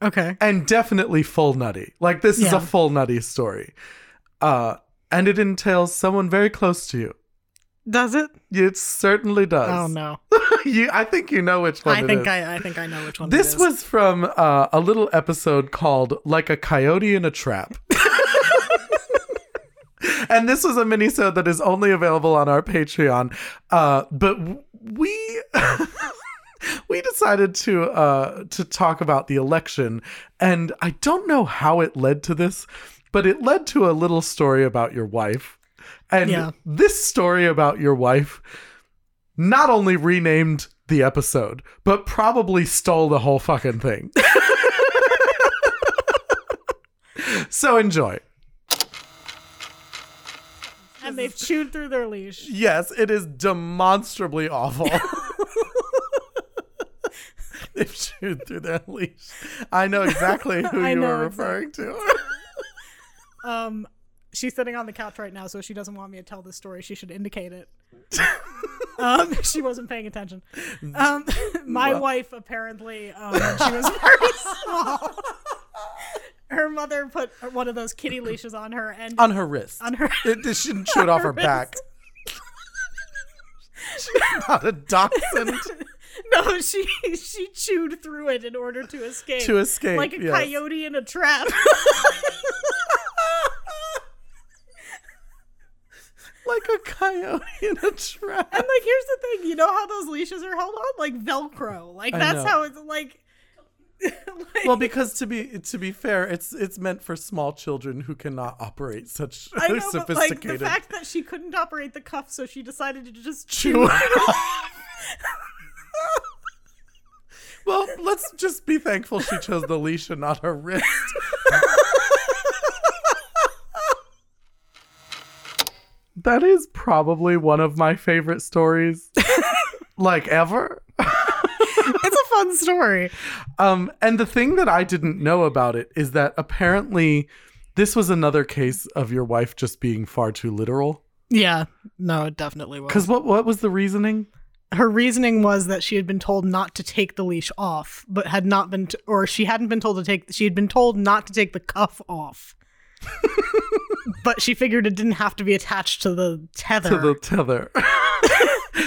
Okay. And definitely full nutty. Like this yeah. is a full nutty story. Uh, and it entails someone very close to you. Does it? It certainly does. Oh no. you, I think you know which one I it think is. I, I think I know which one this it is. This was from uh, a little episode called Like a Coyote in a Trap. And this was a minisode that is only available on our Patreon. Uh, but we we decided to uh, to talk about the election. And I don't know how it led to this, but it led to a little story about your wife. And yeah. this story about your wife not only renamed the episode, but probably stole the whole fucking thing. So enjoy. And they've chewed through their leash. Yes, it is demonstrably awful. They've chewed through their leash. I know exactly who I you were referring exactly. to. um, she's sitting on the couch right now, so if she doesn't want me to tell this story, she should indicate it. um, she wasn't paying attention. Um, my what? wife, apparently, um, she was very small. Her mother put one of those kitty leashes on her and on her wrist. On her, it, it shouldn't shoot off her, her back. She's not a dachshund. No, she she chewed through it in order to escape. To escape, like a yes. coyote in a trap. Like a coyote in a trap. And like, here's the thing. You know how those leashes are held on, like Velcro. Like that's how it's like. Like, well, because to be to be fair, it's it's meant for small children who cannot operate such I know, sophisticated. But like the fact that she couldn't operate the cuff, so she decided to just chew it off. Well, let's just be thankful she chose the leash and not her wrist. That is probably one of my favorite stories, like ever. It's a fun story. Um, and the thing that I didn't know about it is that apparently this was another case of your wife just being far too literal. Yeah. No, it definitely was. Because what, what was the reasoning? Her reasoning was that she had been told not to take the leash off, but had not been, t- or she hadn't been told to take, she had been told not to take the cuff off. But she figured it didn't have to be attached to the tether. To the tether.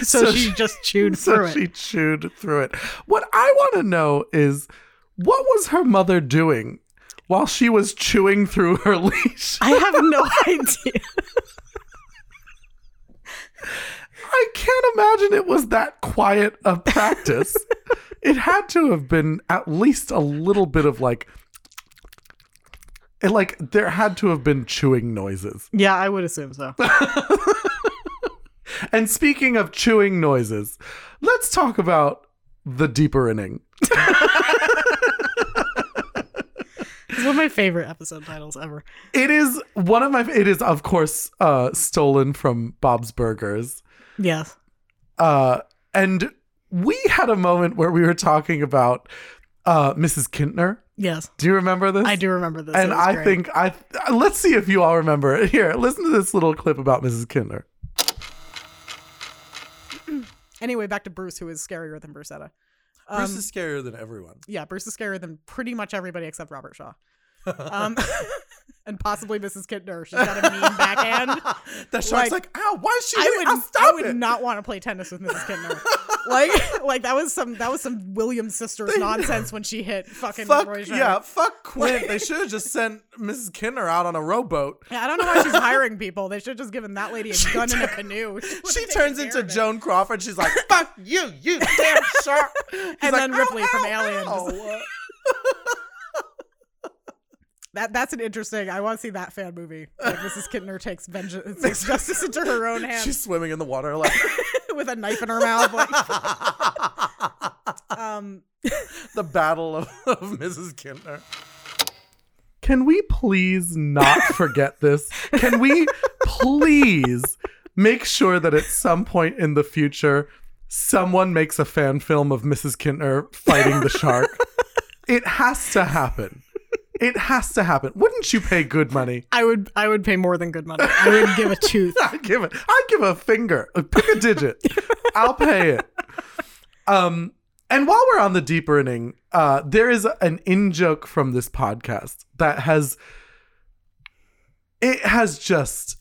so, so she just chewed so through it. So she chewed through it. What I want to know is, what was her mother doing while she was chewing through her leash? I have no idea. I can't imagine it was that quiet of practice. It had to have been at least a little bit of like... It, like, there had to have been chewing noises. Yeah, I would assume so. And speaking of chewing noises, let's talk about the deeper inning. It's one of my favorite episode titles ever. It is one of my... It is, of course, uh, stolen from Bob's Burgers. Yes. Uh, and we had a moment where we were talking about uh, Missus Kintner. Yes. Do you remember this? I do remember this. And I great. think I let's see if you all remember it. Here, listen to this little clip about Missus Kintner. Anyway, back to Bruce, who is scarier than Brucetta. Um, Bruce is scarier than everyone. Yeah, Bruce is scarier than pretty much everybody except Robert Shaw. Um, and possibly Missus Kintner. She's got a mean backhand. That shark's like, like, ow, why is she? I would, I'll stop I would it. not want to play tennis with Missus Kintner. Like, like that was some that was some Williams sisters nonsense when she hit fucking fuck, Roy Scheider. Yeah, fuck Quint. Like, they should have just sent Missus Kintner out on a rowboat. Yeah, I don't know why she's hiring people. They should have just given that lady a she gun tur- and a canoe. She, she turns into Joan Crawford. She's like, fuck you, you damn shark. And like, then Ripley ow, from ow, Alien. Ow. That that's an interesting. I want to see that fan movie. Like Missus Kintner takes vengeance, takes justice into her own hands. She's swimming in the water like with a knife in her mouth. Like, um, the battle of, of Missus Kintner. Can we please not forget this? Can we please make sure that at some point in the future, someone makes a fan film of Missus Kintner fighting the shark? It has to happen. It has to happen. Wouldn't you pay good money? I would I would pay more than good money. I would give a tooth. I'd give it. I'd give a finger. Pick a digit. I'll pay it. Um, and while we're on the deeper inning, uh, there is an in-joke from this podcast that has it has just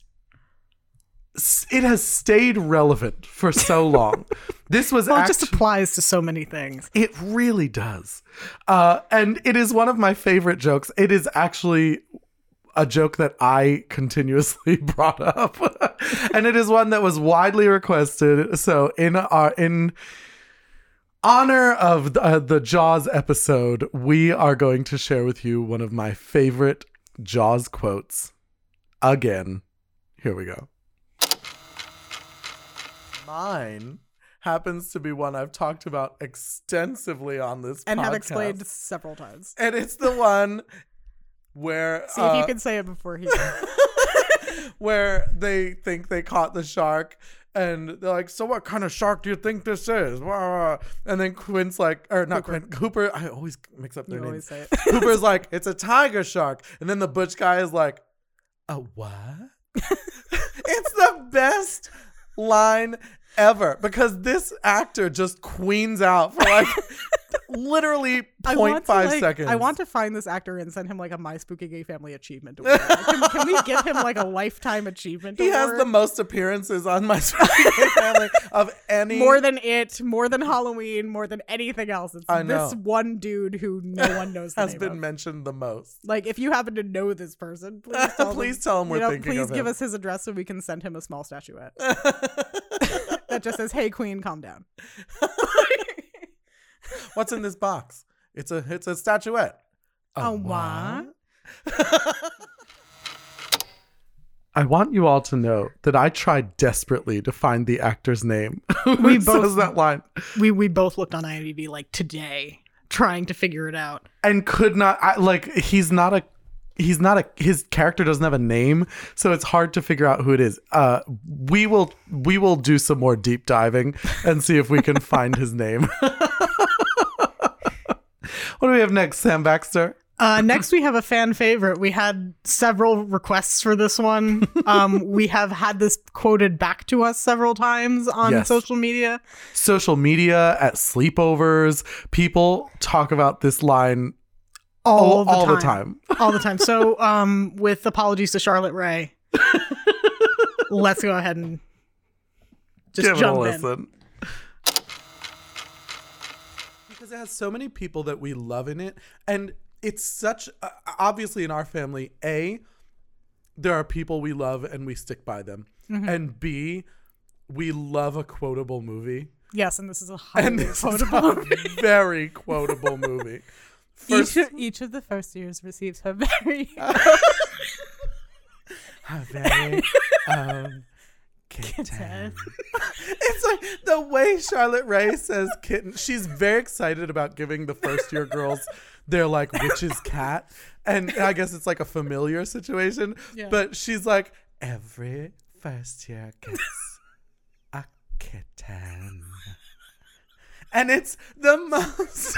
it has stayed relevant for so long. This was well, act- it just applies to so many things. It really does. Uh, and it is one of my favorite jokes. It is actually a joke that I continuously brought up. And it is one that was widely requested. So in our in honor of the, uh, the Jaws episode, we are going to share with you one of my favorite Jaws quotes. Again, here we go. Mine happens to be one I've talked about extensively on this and podcast. And have explained several times. And it's the one where... See uh, if you can say it before he where they think they caught the shark and they're like, so what kind of shark do you think this is? And then Quint's like, or not Cooper. Quint, Cooper, I always mix up their you names. Always say it. Cooper's like, it's a tiger shark. And then the butch guy is like, a what? It's the best line ever, because this actor just queens out for like literally point five like, seconds. I want to find this actor and send him like a My Spooky Gay Family Achievement Award. Like, can, can we give him like a lifetime achievement he award? He has the most appearances on My Spooky Gay Family of any. More than it, more than Halloween, more than anything else. It's I know. This one dude who no one knows the has name been of. mentioned the most. Like, if you happen to know this person, please tell, please him, tell him we're know, thinking please of him. Please give us his address so we can send him a small statuette. That just says, hey, queen, calm down. What's in this box? It's a it's a statuette. A, a what? I want you all to know that I tried desperately to find the actor's name. We both that line. We we both looked on I M D B like today, trying to figure it out, and could not. I, like he's not a he's not a his character doesn't have a name, so it's hard to figure out who it is. Uh, we will we will do some more deep diving and see if we can find his name. What do we have next, Sam Baxter? Uh, next, we have a fan favorite. We had several requests for this one. Um, we have had this quoted back to us several times on yes. social media. Social media, at sleepovers. People talk about this line all, all, the, all time. the time. All the time. So um, with apologies to Charlotte Ray, let's go ahead and just Give jump it a in. Listen. Because it has so many people that we love in it. And it's such, uh, obviously in our family, A, there are people we love and we stick by them. Mm-hmm. And B, we love a quotable movie. Yes, and this is a highly quotable movie. Very quotable movie. First, each, of, each of the first years receives her very... her very... Um, Kitten. It's like the way Charlotte Ray says kitten. She's very excited about giving the first year girls their like witch's cat. And I guess it's like a familiar situation. Yeah. But she's like, every first year gets a kitten. And it's the most...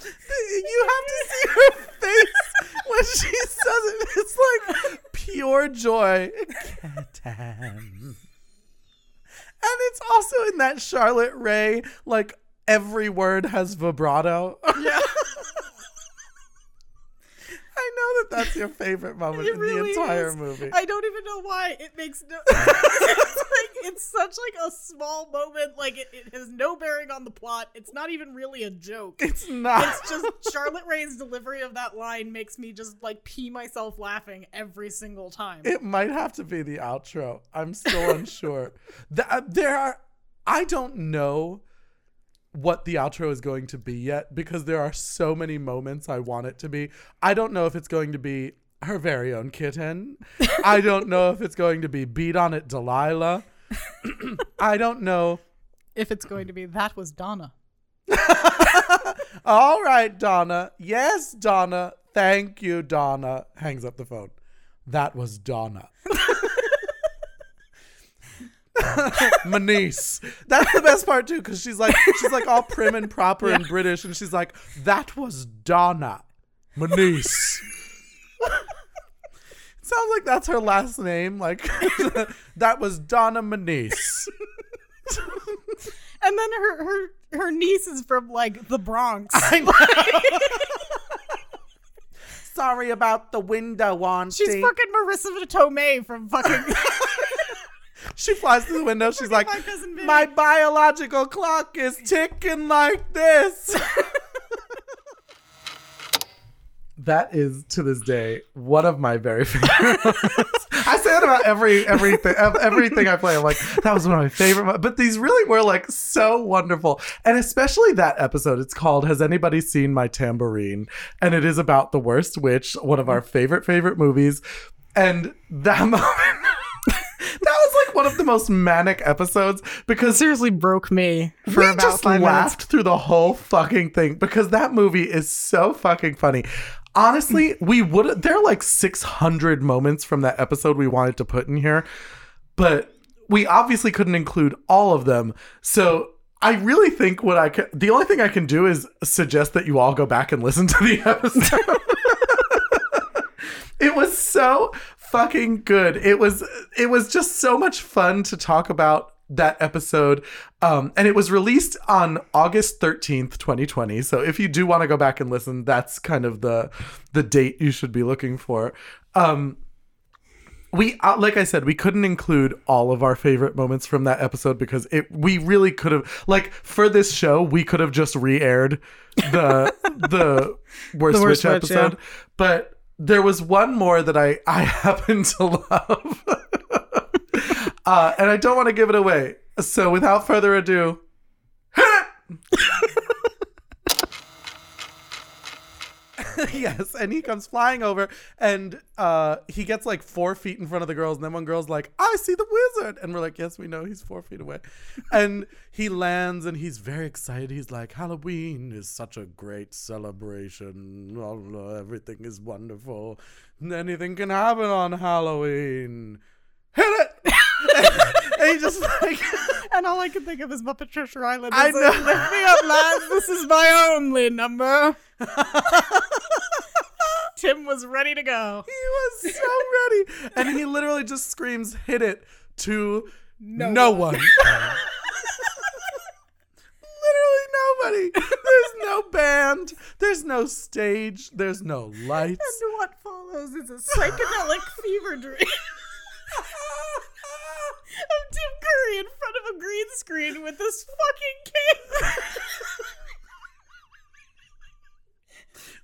You have to see her face when she says it. It's like pure joy. Kitten. And it's also in that Charlotte Ray, like every word has vibrato. Yeah. I know that that's your favorite moment it in really the entire is. movie. I don't even know why. It makes no... It's, like, it's such like a small moment. Like it, it has no bearing on the plot. It's not even really a joke. It's not. It's just Charlotte Ray's delivery of that line makes me just like pee myself laughing every single time. It might have to be the outro. I'm still unsure. There are... I don't know what the outro is going to be yet, because there are so many moments I want it to be. I don't know if it's going to be her very own kitten. I don't know if it's going to be beat on it, Delilah. I don't know if it's going to be that was Donna. All right, Donna. Yes, Donna. Thank you, Donna. Hangs up the phone. That was Donna. My niece. That's the best part too, because she's like she's like all prim and proper yeah. and British, and she's like, that was Donna, my niece. It sounds like that's her last name. Like that was Donna, my niece. And then her her her niece is from like the Bronx. I know. Sorry about the window, Auntie. She's fucking Marissa Tomei from fucking... She flies through the window. She's like, my, my biological clock is ticking like this. That is, to this day, one of my very favorite moments. I say that about every everything everything I play. I'm like, that was one of my favorite moments. But these really were like so wonderful. And especially that episode. It's called Has Anybody Seen My Tambourine? And it is about The Worst Witch, one of our favorite, favorite movies. And that moment... That was like one of the most manic episodes, because it seriously broke me for about just five laughed minutes. Through the whole fucking thing, because that movie is so fucking funny. Honestly, we would there are like six hundred moments from that episode we wanted to put in here, but we obviously couldn't include all of them. So I really think what I could, the only thing I can do is suggest that you all go back and listen to the episode. It was so fucking good. It was it was just so much fun to talk about that episode. Um, and it was released on August thirteenth, twenty twenty. So if you do want to go back and listen, that's kind of the the date you should be looking for. Um, we uh, like I said, we couldn't include all of our favorite moments from that episode, because it we really could have, like, for this show, we could have just re-aired the the Worst Witch episode. Yeah. But there was one more that I, I happen to love. uh, and I don't want to give it away. So without further ado... Yes, and he comes flying over, and uh, he gets like four feet in front of the girls, and then one girl's like, I see the wizard! And we're like, yes, we know, he's four feet away. And he lands, and he's very excited. He's like, Halloween is such a great celebration. Everything is wonderful. Anything can happen on Halloween. Hit it! And he just like... And all I can think of is Muppet Treasure Island. I know. Like, lift me up, lads. This is my only number. Tim was ready to go. He was so ready. And he literally just screams, hit it, to no, no one. one. Literally nobody. There's no band. There's no stage. There's no lights. And what follows is a psychedelic fever dream. Of Tim Curry in front of a green screen with this fucking cake.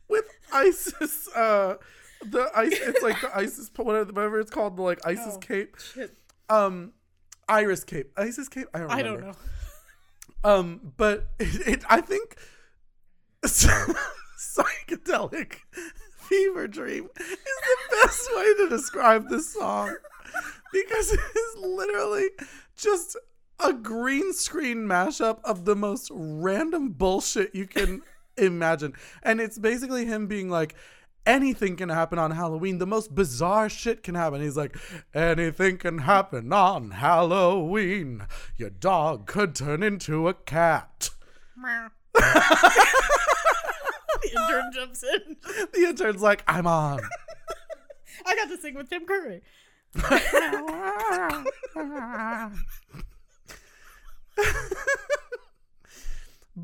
With ISIS, uh, the ISIS, it's like the ISIS, whatever it's called, the like ISIS oh, cape. Shit. Um, Iris cape. ISIS cape? I don't remember. I don't know. Um, but it, it I think psychedelic fever dream is the best way to describe this song. Because it is literally just a green screen mashup of the most random bullshit you can imagine. And it's basically him being like, anything can happen on Halloween. The most bizarre shit can happen. He's like, anything can happen on Halloween. Your dog could turn into a cat. The intern jumps in. The intern's like, I'm on. I got to sing with Tim Curry.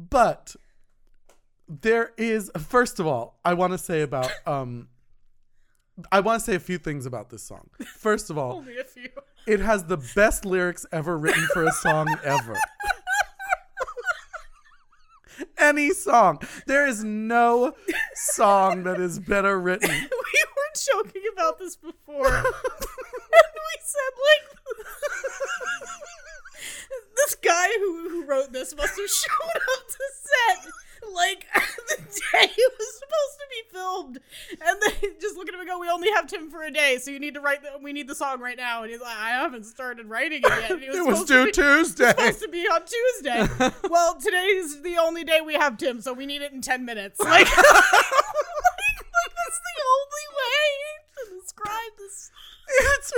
But there is, first of all, I want to say about um I want to say a few things about this song. First of all, only a few. It has the best lyrics ever written for a song ever. Any song. There is no song that is better written. We were joking about this before. We said, like, this guy who, who wrote this must have showed up to set, like, the day it was supposed to be filmed. And they just look at him and go, we only have Tim for a day, so you need to write, the, we need the song right now. And he's like, I haven't started writing it yet. And it was, it was due to be, Tuesday. It was supposed to be on Tuesday. Well, today's the only day we have Tim, so we need it in ten minutes. Like, like, like that's the only way to describe this. It's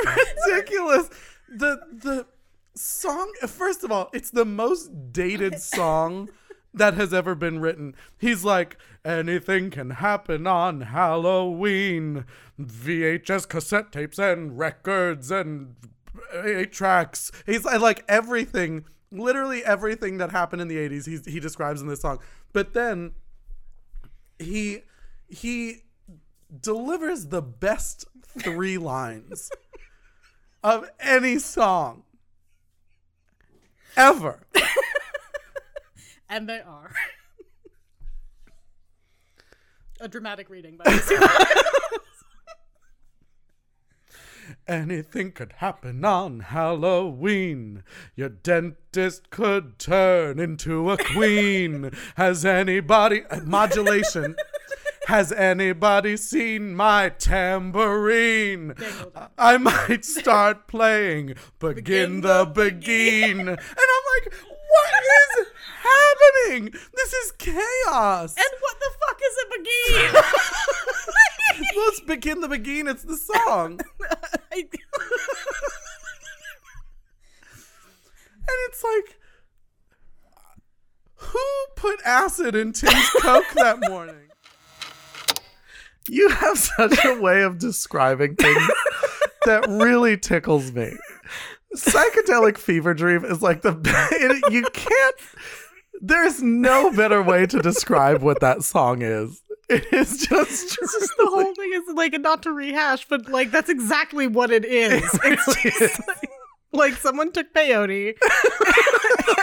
ridiculous. The the song, first of all, it's the most dated song that has ever been written. He's like, anything can happen on Halloween. V H S cassette tapes and records and eight tracks. He's like, everything, literally everything that happened in the eighties, he he describes in this song. But then he he delivers the best three lines of any song ever. And they are. A dramatic reading by the Anything could happen on Halloween. Your dentist could turn into a queen. Has anybody... Uh, modulation... Has anybody seen my tambourine? I might start playing. Begin, begin the begin. And I'm like, what is happening? This is chaos. And what the fuck is a begin? Let's begin the begin. It's the song. And it's like, who put acid in Tim's Coke that morning? You have such a way of describing things that really tickles me. Psychedelic fever dream is like the it, you can't. There's no better way to describe what that song is. It is just. It's just the whole thing is like, and not to rehash, but like that's exactly what it is. It really it's just is. Like, like someone took peyote.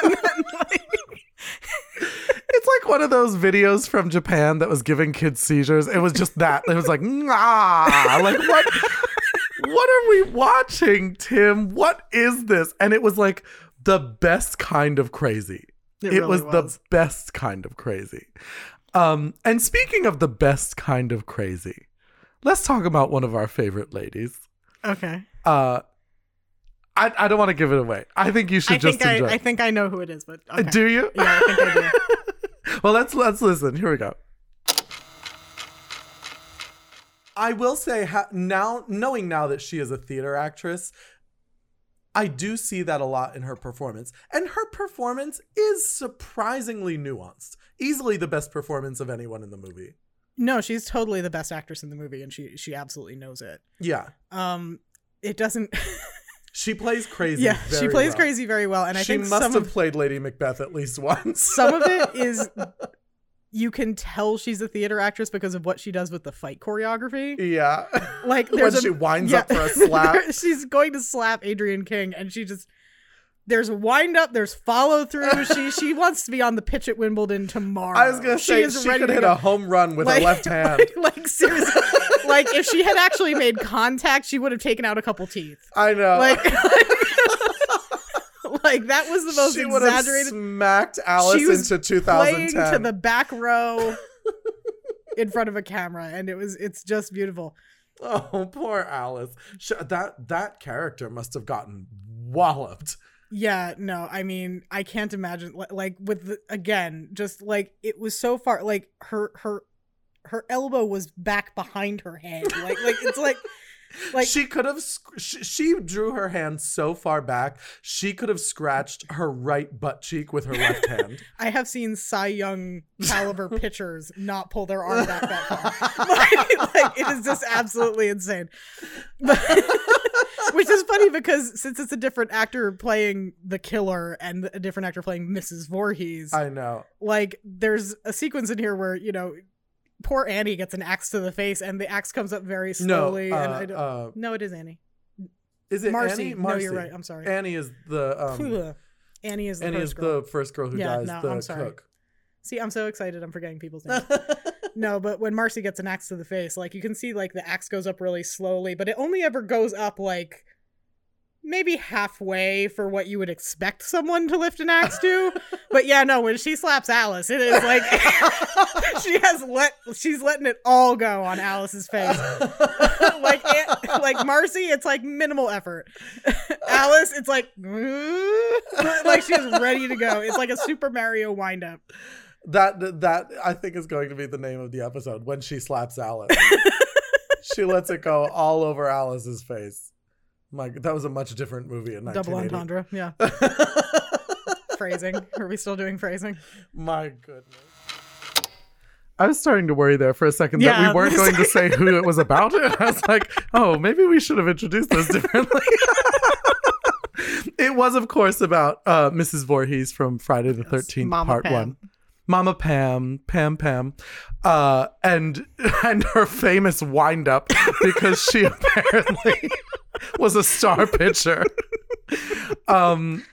And then like. It's like one of those videos from Japan that was giving kids seizures. It was just that. It was like, nah. Like, what? What are we watching, Tim? What is this? And it was like the best kind of crazy. It, it really was, was the best kind of crazy. Um, and speaking of the best kind of crazy, let's talk about one of our favorite ladies. Okay. Uh, I, I don't want to give it away. I think you should I just think enjoy I, it. I think I know who it is, but okay. Do you? Yeah, I think I do. Well, let's let's listen. Here we go. I will say ha- now, knowing now that she is a theater actress, I do see that a lot in her performance, and her performance is surprisingly nuanced. Easily the best performance of anyone in the movie. No, she's totally the best actress in the movie, and she she absolutely knows it. Yeah. Um, it doesn't. She plays crazy yeah, very well. Yeah, she plays well. crazy very well. And I she think she must some have of, played Lady Macbeth at least once. Some of it is you can tell she's a theater actress because of what she does with the fight choreography. Yeah. Like when a, she winds yeah, up for a slap. There, she's going to slap Adrian King and she just, there's wind up, there's follow through. she she wants to be on the pitch at Wimbledon tomorrow. I was going to say, she, she could hit go. a home run with like, her left hand. Like, like seriously. Like if she had actually made contact, she would have taken out a couple teeth. I know. Like, Like that was the most she exaggerated. She would have smacked Alice into two thousand ten. Playing to the back row in front of a camera, and it was—it's just beautiful. Oh, poor Alice. She, that that character must have gotten walloped. Yeah, no, I mean, I can't imagine. Like with the, again, just like it was so far. Like her her her elbow was back behind her head. Like like it's like. Like she could have, she, she drew her hand so far back, she could have scratched her right butt cheek with her left hand. I have seen Cy Young caliber pitchers not pull their arm back that far. Like, like it is just absolutely insane. But, which is funny because since it's a different actor playing the killer and a different actor playing Missus Voorhees, I know. Like there's a sequence in here where you know. Poor Annie gets an axe to the face, and the axe comes up very slowly. No, uh, and I don't, uh, no it is Annie. Is it Marcy? Annie? Marcy. No, you're right. I'm sorry. Annie is the um, Annie is the Annie first is girl. the first girl who yeah, dies. No, the I'm sorry. cook. See, I'm so excited. I'm forgetting people's names. No, but when Marcy gets an axe to the face, like you can see, like the axe goes up really slowly, but it only ever goes up like maybe halfway for what you would expect someone to lift an axe to. But yeah, no, when she slaps Alice, it is like she has let she's letting it all go on Alice's face. Like it, like Marcy, it's like minimal effort. Alice, it's like like she is ready to go. It's like a Super Mario windup. That that I think is going to be the name of the episode. When she slaps Alice, she lets it go all over Alice's face. Like that was a much different movie in nineteen eighty. Double entendre, yeah. Phrasing. Are we still doing phrasing? My goodness. I was starting to worry there for a second yeah, that we weren't going to say who it was about. I was like, oh, maybe we should have introduced this differently. It was, of course, about uh, Missus Voorhees from Friday the thirteenth, Mama Part Pam. One. Mama Pam, Pam Pam, uh, and and her famous wind-up because she apparently was a star pitcher. Um,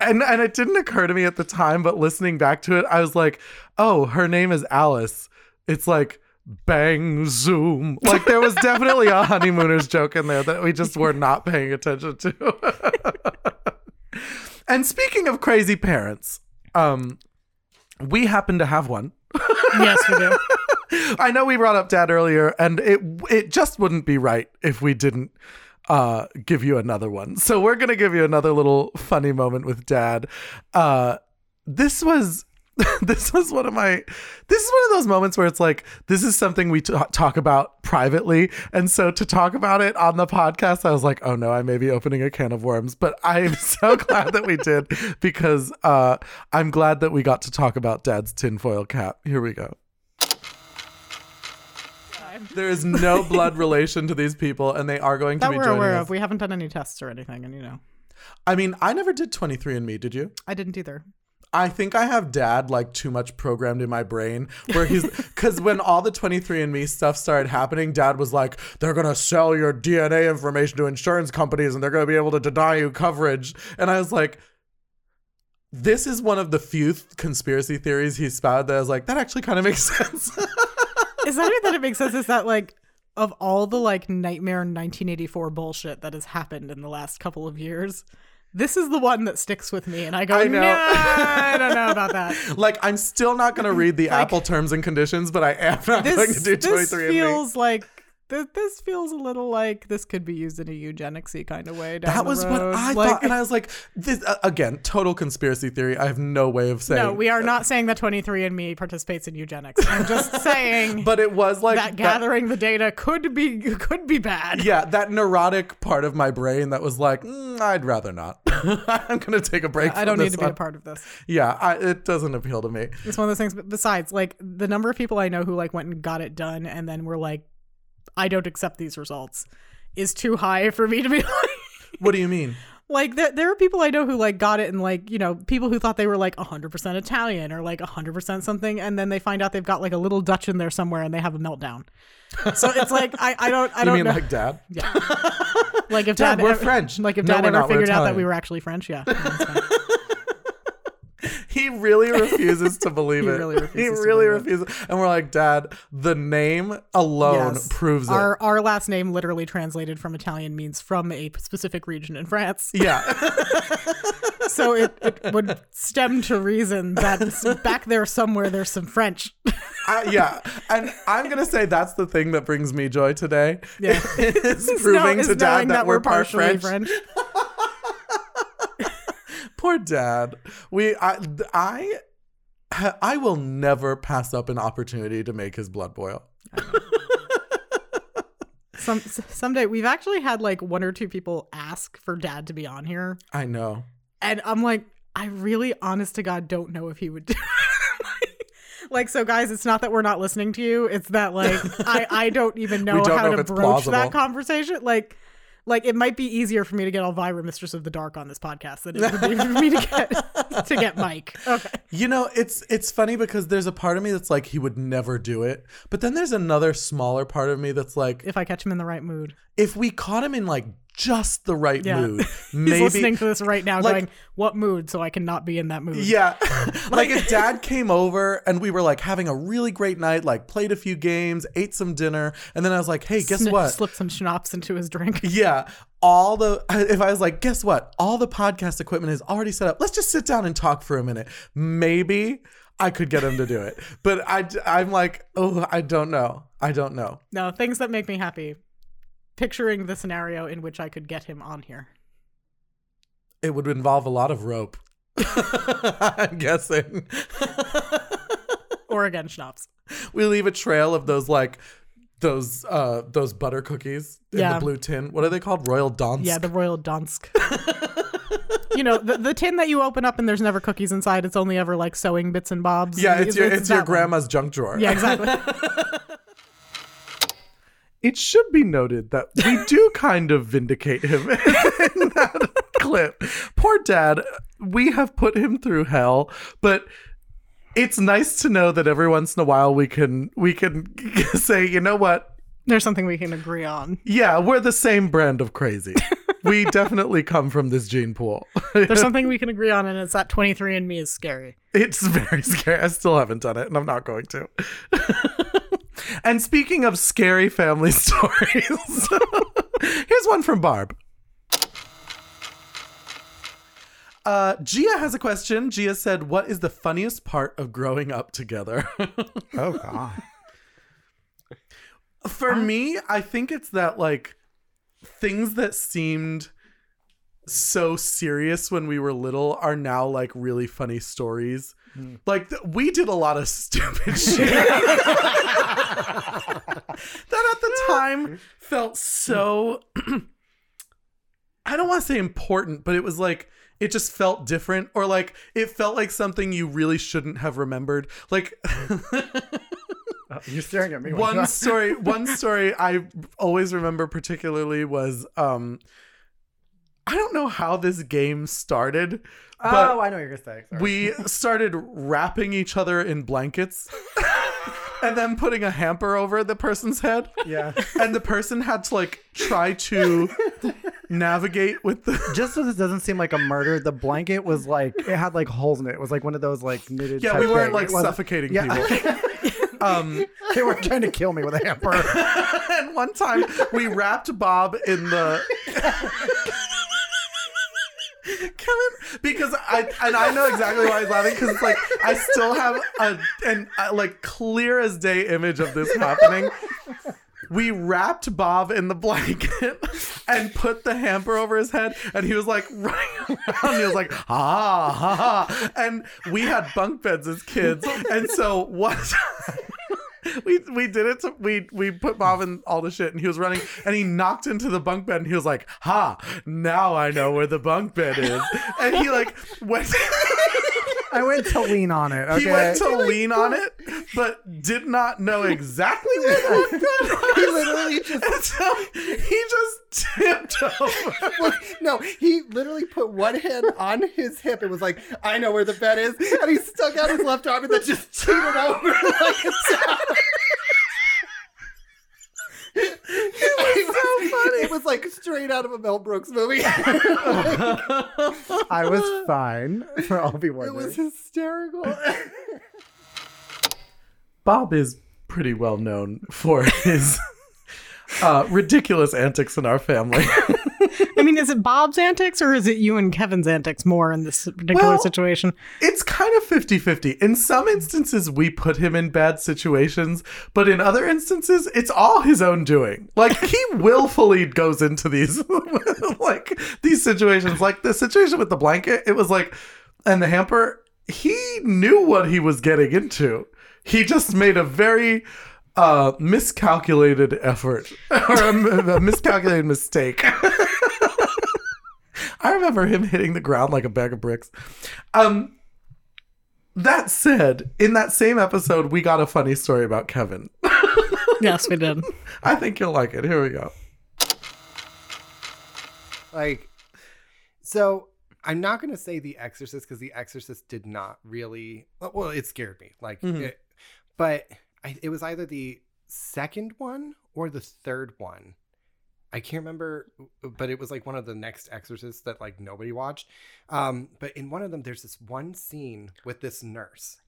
and, and it didn't occur to me at the time, but listening back to it, I was like, oh, her name is Alice. It's like, bang, zoom. Like, there was definitely a Honeymooners joke in there that we just were not paying attention to. And speaking of crazy parents, um, we happen to have one. Yes, we do. I know we brought up Dad earlier, and it it just wouldn't be right if we didn't uh give you another one. So we're gonna give you another little funny moment with Dad. Uh this was this was one of my this is one of those moments where it's like, this is something we t- talk about privately, and so to talk about it on the podcast, I was like, oh no, I may be opening a can of worms, but I'm so glad that we did, because uh I'm glad that we got to talk about Dad's tinfoil cap. Here we go. There is no blood relation to these people, and they are going to that be joining us. That we're aware of. We haven't done any tests or anything, and you know. I mean, I never did twenty-three and me, did you? I didn't either. I think I have Dad, like, too much programmed in my brain, where he's... Because when all the twenty-three and me stuff started happening, Dad was like, they're going to sell your D N A information to insurance companies, and they're going to be able to deny you coverage. And I was like... This is one of the few th- conspiracy theories he spouted that I was like, that actually kind of makes sense. It's not even that it makes sense. It's that, like, of all the, like, Nightmare nineteen eighty-four bullshit that has happened in the last couple of years, this is the one that sticks with me. And I go, I know. Nah, I don't know about that. Like, I'm still not going to read the like, Apple terms and conditions, but I am not this, going to do twenty-three and me. This feels like... This feels a little like this could be used in a eugenics-y kind of way. Down that was the road. What I like, thought. And I was like, this uh, again, total conspiracy theory. I have no way of saying. No, we are that. not saying that twenty-three and me participates in eugenics. I'm just saying. But it was like that, that gathering the data could be could be bad. Yeah, that neurotic part of my brain that was like, mm, I'd rather not. I'm going to take a break. Yeah, I don't need to one. be a part of this. Yeah, I, it doesn't appeal to me. It's one of those things. But besides, like the number of people I know who like went and got it done, and then were like. I don't accept these results is too high for me to be like. What do you mean? Like, there, there are people I know who, like, got it and, like, you know, people who thought they were, like, one hundred percent Italian or, like, one hundred percent something, and then they find out they've got, like, a little Dutch in there somewhere and they have a meltdown. So it's like, I, I don't, I don't know. You mean know. Like Dad? Yeah. Like if Dad, Dad we're ever, French. Like if no, Dad ever not, figured out that we were actually French, yeah. He really refuses to believe it. He really refuses. He really refuses. It. And we're like, Dad, the name alone yes. proves our, it. Our last name literally translated from Italian means from a specific region in France. Yeah. So it, it would stem to reason that back there somewhere, there's some French. Uh, yeah. And I'm going to say that's the thing that brings me joy today. Yeah. It's proving no, to Dad that, that we're part French. French. Poor Dad. We, I, I, I will never pass up an opportunity to make his blood boil. Some someday we've actually had like one or two people ask for Dad to be on here. I know, and I'm like, I really, honest to God, don't know if he would do it. like, like, so guys, it's not that we're not listening to you. It's that like I, I don't even know don't how know to broach plausible. That conversation. Like. Like, it might be easier for me to get Elvira, Mistress of the Dark, on this podcast than it would be for me to get to get Mike. Okay. You know, it's it's funny because there's a part of me that's like, he would never do it. But then there's another smaller part of me that's like... If I catch him in the right mood. If we caught him in, like, just the right yeah. mood. Maybe. He's listening to this right now like, going, what mood? So I cannot be in that mood. Yeah. like, like, if Dad came over and we were, like, having a really great night, like, played a few games, ate some dinner, and then I was like, hey, guess sn- what? Slipped some schnapps into his drink. Yeah. All the, if I was like, guess what? All the podcast equipment is already set up. Let's just sit down and talk for a minute. Maybe I could get him to do it. But I, I'm like, oh, I don't know. I don't know. No, things that make me happy. Picturing the scenario in which I could get him on here. It would involve a lot of rope. I'm guessing. Or again, schnapps. We leave a trail of those like those uh, those butter cookies in yeah. the blue tin. What are they called? Royal Dansk. Yeah, the Royal Dansk. You know, the, the tin that you open up and there's never cookies inside. It's only ever like sewing bits and bobs. Yeah, it's, it's your it's, it's your grandma's one. Junk drawer. Yeah, exactly. It should be noted that we do kind of vindicate him in that clip. Poor Dad. We have put him through hell, but it's nice to know that every once in a while we can we can say, you know what? There's something we can agree on. Yeah, we're the same brand of crazy. We definitely come from this gene pool. There's something we can agree on, and it's that twenty-three and me is scary. It's very scary. I still haven't done it, and I'm not going to. And speaking of scary family stories, here's one from Barb. Uh, Gia has a question. Gia said, what is the funniest part of growing up together? Oh, God. For me, I think it's that, like, things that seemed so serious when we were little are now, like, really funny stories. Mm. Like, th- we did a lot of stupid shit. That at the time felt so, I don't want to say important, but it was like, it just felt different, or like, it felt like something you really shouldn't have remembered. Like, you're staring at me. One story, one story I always remember particularly was, um, I don't know how this game started. But oh, I know what you're going to say. Sorry. We started wrapping each other in blankets. And then putting a hamper over the person's head. Yeah. And the person had to, like, try to navigate with the... Just so this doesn't seem like a murder, the blanket was, like... It had, like, holes in it. It was, like, one of those, like, knitted... Yeah, we weren't, like, suffocating yeah. people. um, they were trying to kill me with a hamper. And one time, we wrapped Bob in the... Kevin, because I and I know exactly why I was laughing, because it's like I still have a an a, like clear as day image of this happening. We wrapped Bob in the blanket and put the hamper over his head, and he was like running around. He was like, ah, ha, ha. And we had bunk beds as kids, and so one time we we did it to, we we put Bob in all the shit, and he was running and he knocked into the bunk bed, and he was like, ha, now I know where the bunk bed is. And he like went I went to lean on it. Okay? He went to he, like, lean on it, but did not know exactly where that was. He literally just... So he just tipped over. Well, no, he literally put one hand on his hip and was like, I know where the bed is. And he stuck out his left arm and then just tooted over like a towel. It was so funny. It was like straight out of a Mel Brooks movie. I was fine. I'll be wondering. It was hysterical. Bob is pretty well known for his uh, ridiculous antics in our family. I mean, is it Bob's antics or is it you and Kevin's antics more in this particular well, situation? It's kind of fifty-fifty. In some instances, we put him in bad situations, but in other instances, it's all his own doing. Like, he willfully goes into these, like, these situations. Like, the situation with the blanket, it was like, and the hamper, he knew what he was getting into. He just made a very... Uh, miscalculated effort or a, a miscalculated mistake. I remember him hitting the ground like a bag of bricks. Um, that said, in that same episode, we got a funny story about Kevin. Yes, we did. I think you'll like it. Here we go. Like, so I'm not going to say The Exorcist because The Exorcist did not really, well, it scared me. Like, mm-hmm. it, but... I, it was either the second one or the third one. I can't remember, but it was like one of the next Exorcists that like nobody watched. Um, but in one of them, there's this one scene with this nurse.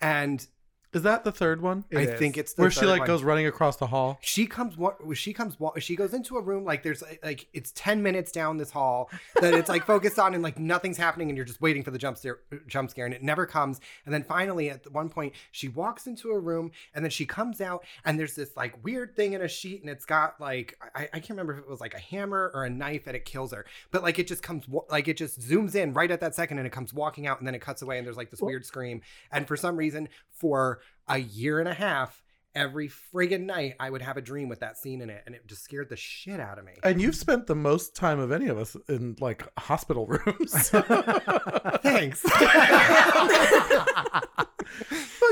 And is that the third one? I it think it's the where third she like one. Goes running across the hall. She comes, she comes, she goes into a room like there's like it's ten minutes down this hall that it's like focused on and like nothing's happening and you're just waiting for the jump scare, jump scare and it never comes. And then finally at one point she walks into a room and then she comes out and there's this like weird thing in a sheet and it's got like I, I can't remember if it was like a hammer or a knife and it kills her, but like it just comes like it just zooms in right at that second and it comes walking out and then it cuts away and there's like this weird scream and for some reason for a year and a half every friggin' night I would have a dream with that scene in it and it just scared the shit out of me. And you've spent the most time of any of us in like hospital rooms. Thanks. Well,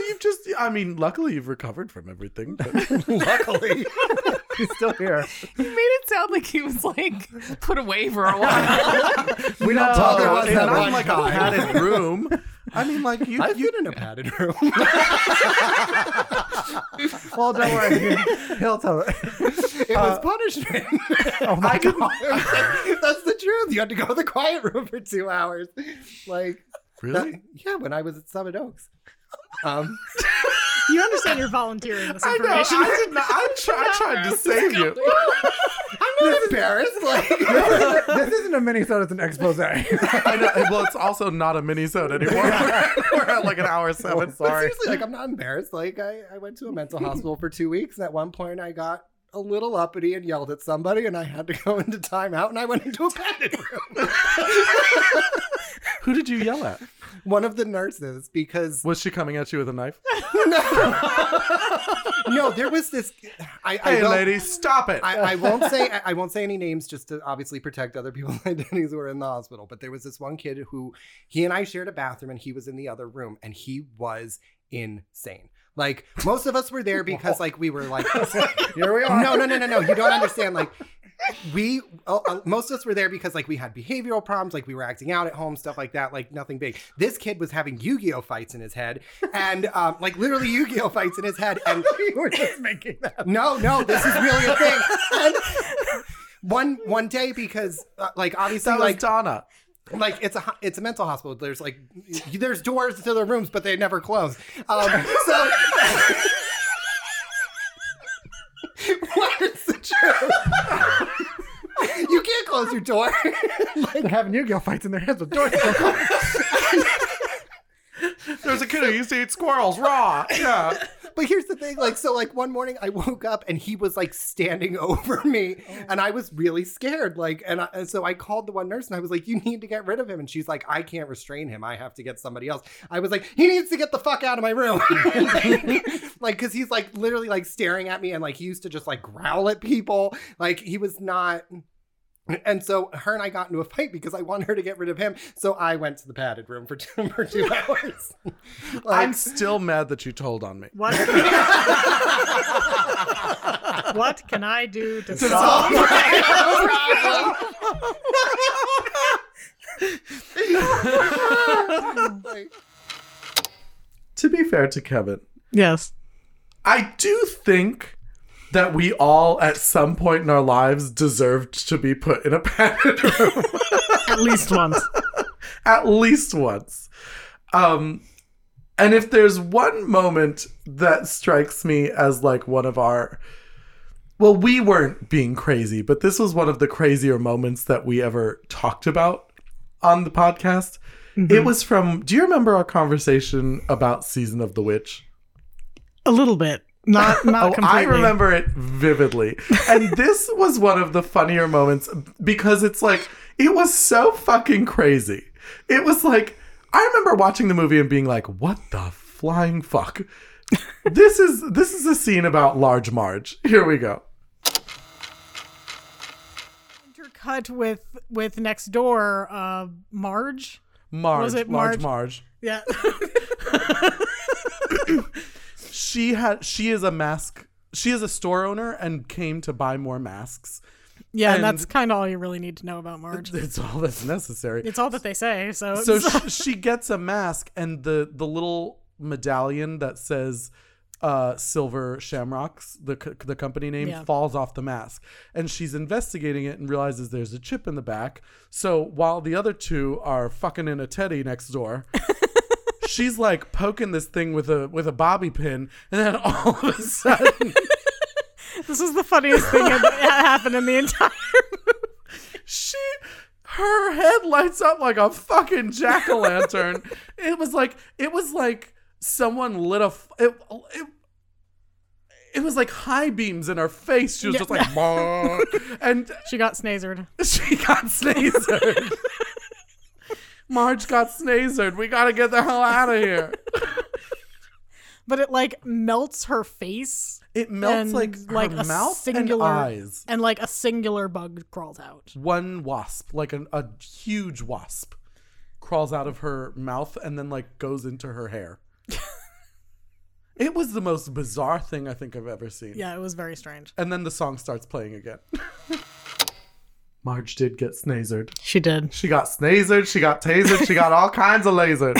you've just I mean luckily you've recovered from everything, but luckily he's still here. You made it sound like he was like put away for a while. We no, don't talk about him. I'm like a padded room. I mean, like, you, I've you, been in a padded room. Well, don't worry. He'll tell it. It uh, was punishment. Oh, my I God. Like, that's the truth. You had to go to the quiet room for two hours. Like, really? That, yeah, when I was at Summit Oaks. Um, you understand you're volunteering this information. I know. I, did not, I, tried, I tried to save you. I'm not embarrassed. Like this, this isn't a mini-sode, it's an expose. I know. Well, it's also not a mini-sode anymore. We're at like an hour seven. Oh, sorry. Seriously, like I'm not embarrassed. Like I, I went to a mental hospital for two weeks, and at one point I got a little uppity and yelled at somebody, and I had to go into timeout, and I went into a padded room. Who did you yell at? One of the nurses, because... Was she coming at you with a knife? No. No, there was this... I, I hey, lady, stop it. I, I won't say I, I won't say any names just to obviously protect other people's identities who were in the hospital, but there was this one kid who... He and I shared a bathroom, and he was in the other room, and he was insane. Like, most of us were there because, like, we were like... Here we are. No, no, no, no, no. You don't understand, like... We uh, most of us were there because like we had behavioral problems, like we were acting out at home, stuff like that, like nothing big. This kid was having Yu-Gi-Oh fights in his head, and um, like literally Yu-Gi-Oh fights in his head. And you were just making that. No, no, this is really a thing. And one one day, because uh, like obviously, that was like Donna. Like it's a it's a mental hospital. There's like there's doors to the rooms, but they never close. Um, so what is the truth? You can't close your door. Like, they're having Yu-Gi-Oh fights in their heads with doors. There's a kid who used to eat squirrels raw. Yeah. But here's the thing. Like, so like one morning I woke up and he was like standing over me and I was really scared. Like, and, I, and so I called the one nurse and I was like, you need to get rid of him. And she's like, I can't restrain him. I have to get somebody else. I was like, he needs to get the fuck out of my room. Like, cause he's like literally like staring at me and like he used to just like growl at people. Like he was not... And so her and I got into a fight because I wanted her to get rid of him. So I went to the padded room for two, for two hours. Like, I'm still mad that you told on me. What, what can I do to, to solve my own problem? To be fair to Kevin. Yes. I do think that we all, at some point in our lives, deserved to be put in a padded room. At least once. At least once. Um, and if there's one moment that strikes me as like one of our... Well, we weren't being crazy, but this was one of the crazier moments that we ever talked about on the podcast. Mm-hmm. It was from... Do you remember our conversation about Season of the Witch? A little bit. Not, not oh, completely. I remember it vividly. And this was one of the funnier moments because it's like, it was so fucking crazy. It was like, I remember watching the movie and being like, what the flying fuck? This is, this is a scene about Large Marge. Here we go. Intercut with, with next door, uh, Marge? Marge. Was it Marge? Large Marge. Yeah. She had. She is a mask. She is a store owner and came to buy more masks. Yeah, and, and that's kind of all you really need to know about Marge. It's all that's necessary. It's all that they say. So, so she, she gets a mask and the the little medallion that says uh, Silver Shamrocks, the the company name, yeah. falls off the mask. And she's investigating it and realizes there's a chip in the back. So while the other two are fucking in a teddy next door. She's like poking this thing with a with a bobby pin, and then all of a sudden, this is the funniest thing that happened in the entire movie. She, her head lights up like a fucking jack o' lantern. It was like it was like someone lit a. It, it, It was like high beams in her face. She was yeah. just like, Mark. And she got snazered. She got snazered. Marge got snazered. We gotta get the hell out of here. But it like melts her face. It melts like her like a mouth singular, and eyes. And like a singular bug crawls out. One wasp, like an, a huge wasp, crawls out of her mouth and then like goes into her hair. It was the most bizarre thing I think I've ever seen. Yeah, it was very strange. And then the song starts playing again. Marge did get snazered. She did. She got snazered. She got tasered. She got all kinds of lasered.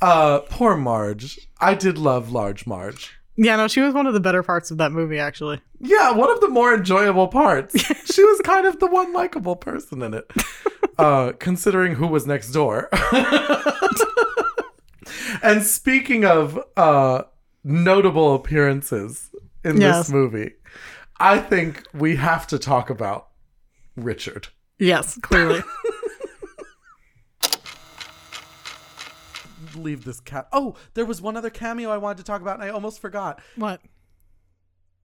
uh, poor Marge. I did love Large Marge. Yeah, no, she was one of the better parts of that movie, actually. Yeah, one of the more enjoyable parts. She was kind of the one likable person in it, uh, considering who was next door. And speaking of uh, notable appearances in yes. this movie, I think we have to talk about Richard. Yes, clearly. Leave this cat. Oh, there was one other cameo I wanted to talk about, and I almost forgot. What?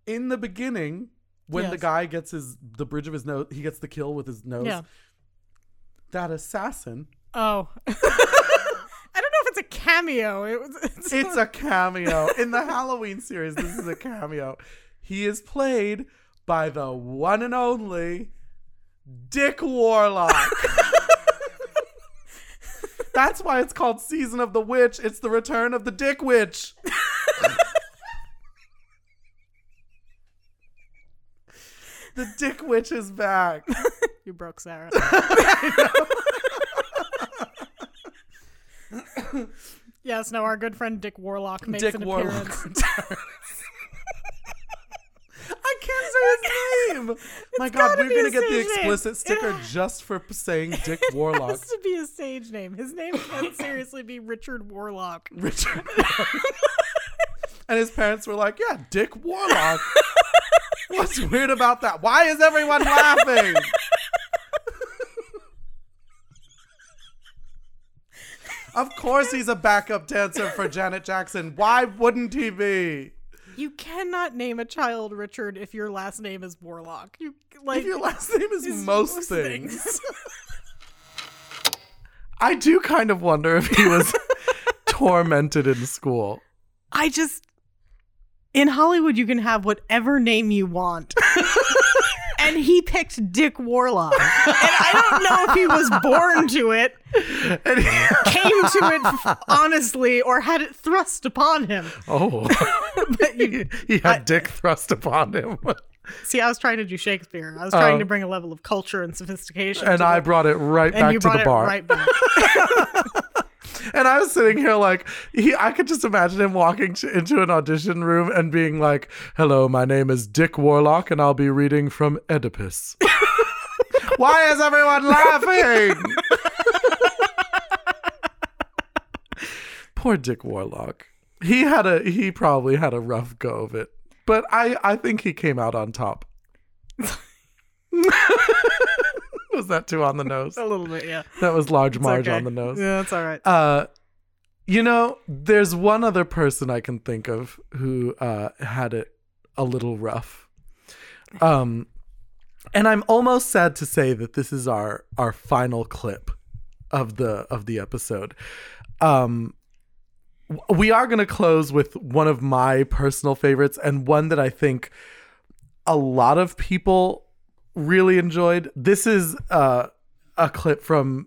In the beginning, when yes. the guy gets his the bridge of his nose, he gets the kill with his nose. Yeah. That assassin. Oh. I don't know if it's a cameo. It was, it's, it's a cameo. In the Halloween series, this is a cameo. He is played by the one and only Dick Warlock. That's why it's called Season of the Witch. It's the return of the Dick Witch. The Dick Witch is back. You broke Sarah. I know. Yes, no, our good friend Dick Warlock makes Dick an Warlock appearance. I can't say his name. It's My God, we're going to get the explicit name. sticker it, just for saying Dick it Warlock. It has to be a stage name. His name can seriously be Richard Warlock. Richard Warlock. And his parents were like, yeah, Dick Warlock. What's weird about that? Why is everyone laughing? Of course he's a backup dancer for Janet Jackson. Why wouldn't he be? You cannot name a child Richard if your last name is Warlock. You, like, if your last name is, is most, most things. things. I do kind of wonder if he was tormented in school. I just... in Hollywood, you can have whatever name you want. And he picked Dick Warlock. And I don't know if he was born to it, came to it honestly, or had it thrust upon him. Oh. But you, he had I, Dick thrust upon him. See, I was trying to do Shakespeare. I was trying uh, to bring a level of culture and sophistication. And I it. brought it right and back you to brought the bar. It right back. And I was sitting here like, he, I could just imagine him walking to, into an audition room and being like, hello, my name is Dick Warlock, and I'll be reading from Oedipus. Why is everyone laughing? Poor Dick Warlock. He had a, he probably had a rough go of it. But I, I think he came out on top. Was that too on the nose? A little bit, yeah. That was Large Marge okay. on the nose. Yeah, that's all right. Uh, you know, there's one other person I can think of who uh, had it a little rough. Um, and I'm almost sad to say that this is our our final clip of the of the episode. Um, we are going to close with one of my personal favorites and one that I think a lot of people really enjoyed. This is uh, a clip from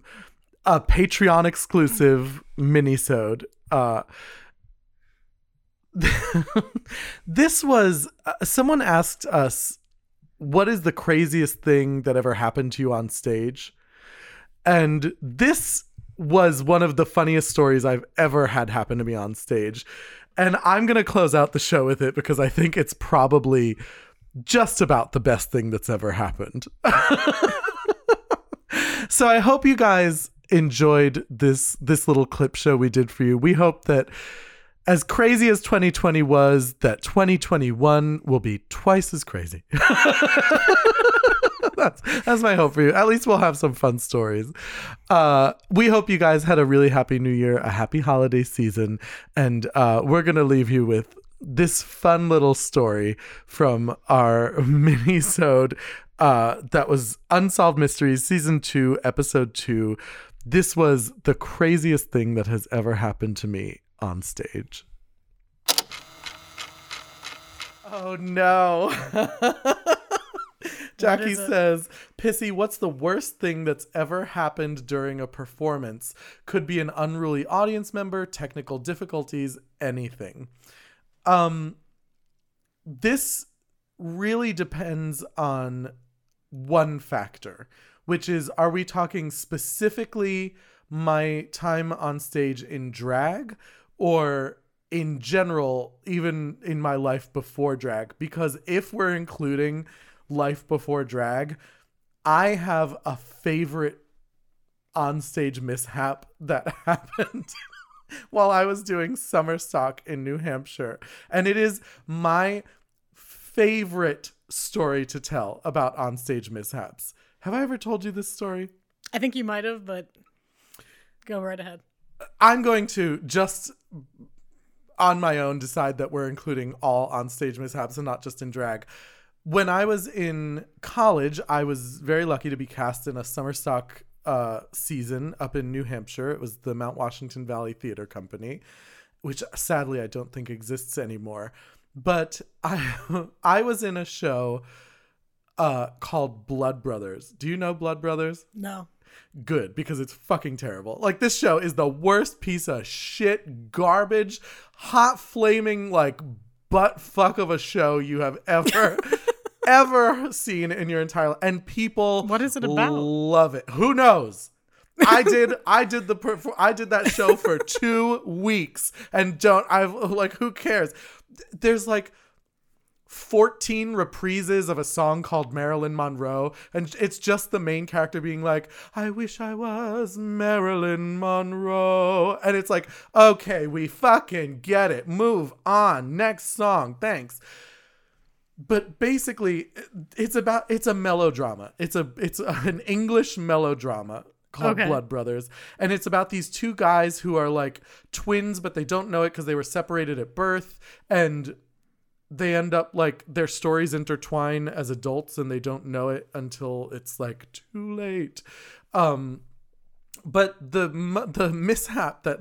a Patreon exclusive minisode. Uh, this was uh, someone asked us, what is the craziest thing that ever happened to you on stage? And this was one of the funniest stories I've ever had happen to me on stage. And I'm going to close out the show with it because I think it's probably just about the best thing that's ever happened. So I hope you guys enjoyed this this little clip show we did for you. We hope that as crazy as twenty twenty was, that twenty twenty-one will be twice as crazy. That's, that's my hope for you. At least we'll have some fun stories. Uh, we hope you guys had a really happy new year, a happy holiday season. And uh, we're going to leave you with this fun little story from our minisode uh, that was Unsolved Mysteries, Season two, Episode two. This was the craziest thing that has ever happened to me on stage. Oh, no. Jackie says, Pissy, what's the worst thing that's ever happened during a performance? Could be an unruly audience member, technical difficulties, anything. Um, this really depends on one factor, which is, are we talking specifically my time on stage in drag or in general, even in my life before drag? Because if we're including life before drag, I have a favorite onstage mishap that happened while I was doing summer stock in New Hampshire. And it is my favorite story to tell about onstage mishaps. Have I ever told you this story? I think you might have, but go right ahead. I'm going to just on my own decide that we're including all onstage mishaps and not just in drag. When I was in college, I was very lucky to be cast in a summer stock uh, season up in New Hampshire. It was the Mount Washington Valley Theater Company, which sadly I don't think exists anymore. But I I was in a show uh, called Blood Brothers. Do you know Blood Brothers? No. Good, because it's fucking terrible. Like, this show is the worst piece of shit, garbage, hot flaming, like, butt fuck of a show you have ever... ever seen in your entire life. And people what is it about? Love it. Who knows? I did I did the perf- I did that show for two weeks and don't I've like who cares? There's like fourteen reprises of a song called Marilyn Monroe, and it's just the main character being like, I wish I was Marilyn Monroe. And it's like, okay, we fucking get it. Move on. Next song. Thanks. But basically, it's about it's a melodrama. It's a it's a, an English melodrama called okay. Blood Brothers, and it's about these two guys who are like twins, but they don't know it because they were separated at birth, and they end up like their stories intertwine as adults, and they don't know it until it's like too late. Um, but the the mishap that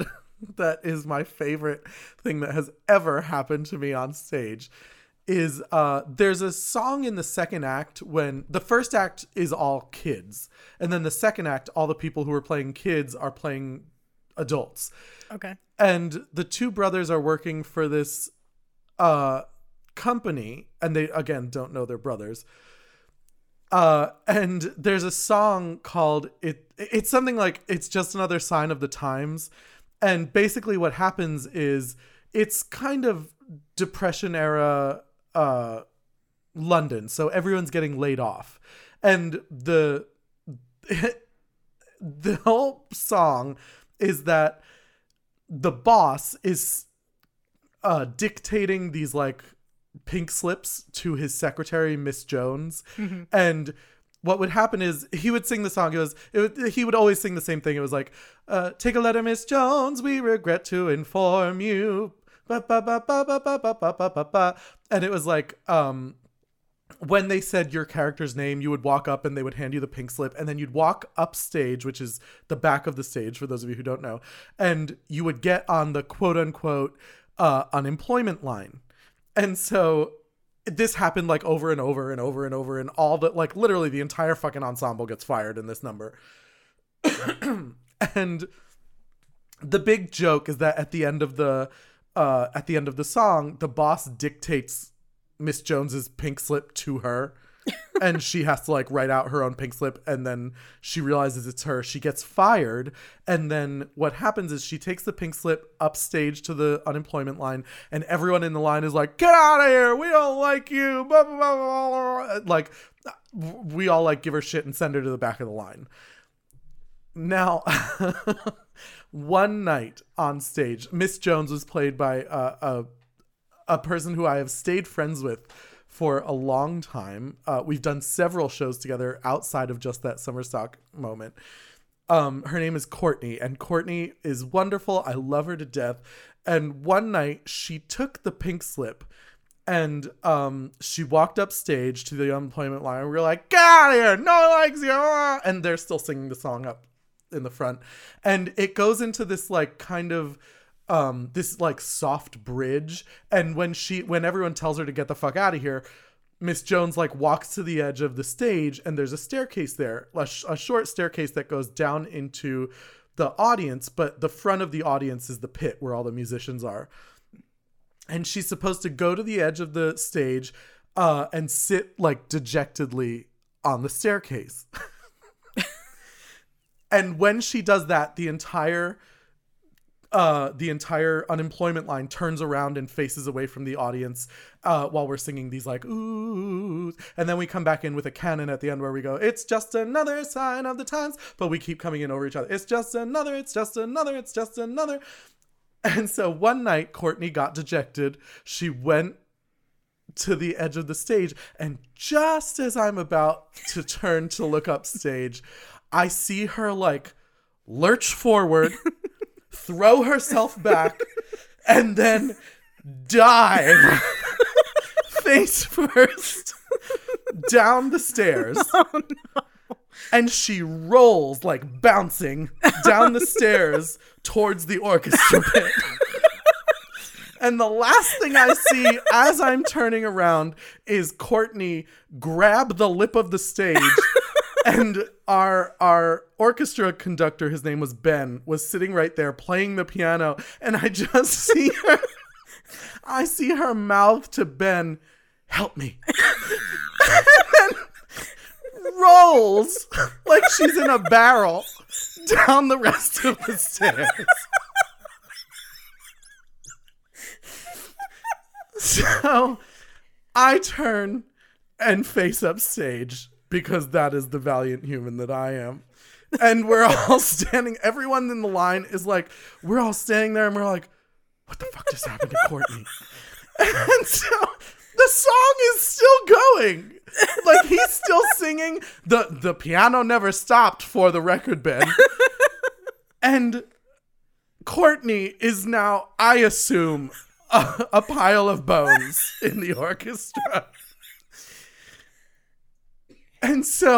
that is my favorite thing that has ever happened to me on stage is uh, there's a song in the second act when the first act is all kids. And then the second act, all the people who are playing kids are playing adults. Okay. And the two brothers are working for this uh, company. And they, again, don't know they're brothers. Uh, and there's a song called it. It's something like It's Just Another Sign of the Times. And basically what happens is it's kind of Depression era uh, London. So everyone's getting laid off. And the the whole song is that the boss is uh, dictating these like pink slips to his secretary, Miss Jones. Mm-hmm. And what would happen is he would sing the song. It was it would, he would always sing the same thing. It was like, uh, take a letter, Miss Jones. We regret to inform you. Ba, ba, ba, ba, ba, ba, ba, ba, ba, ba. And it was like, um, when they said your character's name, you would walk up and they would hand you the pink slip. And then you'd walk upstage, which is the back of the stage, for those of you who don't know. And you would get on the quote unquote uh, unemployment line. And so this happened like over and over and over and over. And all the, like literally the entire fucking ensemble gets fired in this number. And the big joke is that at the end of the, uh, at the end of the song, the boss dictates Miss Jones's pink slip to her. And she has to like write out her own pink slip. And then she realizes it's her. She gets fired. And then what happens is she takes the pink slip upstage to the unemployment line. And everyone in the line is like, get out of here. We don't like you. Blah, blah, blah, blah. Like we all like give her shit and send her to the back of the line. Now, one night on stage, Miss Jones was played by uh, a a person who I have stayed friends with for a long time. Uh, we've done several shows together outside of just that summer stock moment. Um, her name is Courtney, and Courtney is wonderful. I love her to death. And one night she took the pink slip and um, she walked upstage to the unemployment line. And we were like, get out of here. No one likes you. And they're still singing the song up in the front. And it goes into this like kind of Um, this like soft bridge. And when she, when everyone tells her to get the fuck out of here, Miss Jones like walks to the edge of the stage and there's a staircase there, a, sh- a short staircase that goes down into the audience. But the front of the audience is the pit where all the musicians are. And she's supposed to go to the edge of the stage uh, and sit like dejectedly on the staircase. And when she does that, the entire Uh, the entire unemployment line turns around and faces away from the audience uh, while we're singing these like, ooh. And then we come back in with a canon at the end where we go, it's just another sign of the times. But we keep coming in over each other. It's just another. It's just another. It's just another. And so one night, Courtney got dejected. She went to the edge of the stage. And just as I'm about to turn to look upstage, I see her like lurch forward. Throw herself back, and then dive face first down the stairs. Oh, no. And she rolls, like bouncing, down the stairs towards the orchestra pit. And the last thing I see as I'm turning around is Courtney grab the lip of the stage. And our our orchestra conductor, his name was Ben, was sitting right there playing the piano. And I just see her. I see her mouth to Ben, help me. And then rolls like she's in a barrel down the rest of the stairs. So I turn and face upstage. Because that is the valiant human that I am. And we're all standing. Everyone in the line is like, we're all standing there and we're like, what the fuck just happened to Courtney? And so the song is still going. Like he's still singing. The, the piano never stopped for the record, Ben. And Courtney is now, I assume, a, a pile of bones in the orchestra. And so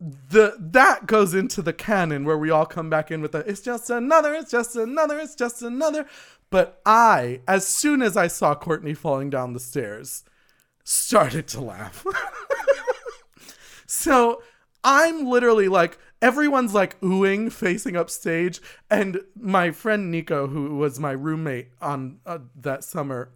the that goes into the canon where we all come back in with the it's just another, it's just another, it's just another. But I, as soon as I saw Courtney falling down the stairs, started to laugh. So I'm literally like, everyone's like oohing, facing up stage. And my friend Nico, who was my roommate on uh, that summer,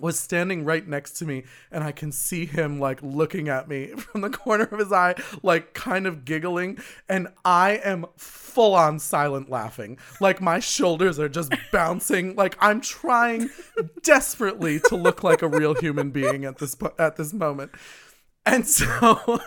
was standing right next to me, and I can see him like looking at me from the corner of his eye, like kind of giggling. And I am full on silent laughing. Like my shoulders are just bouncing. Like I'm trying desperately to look like a real human being at this, at this moment. And so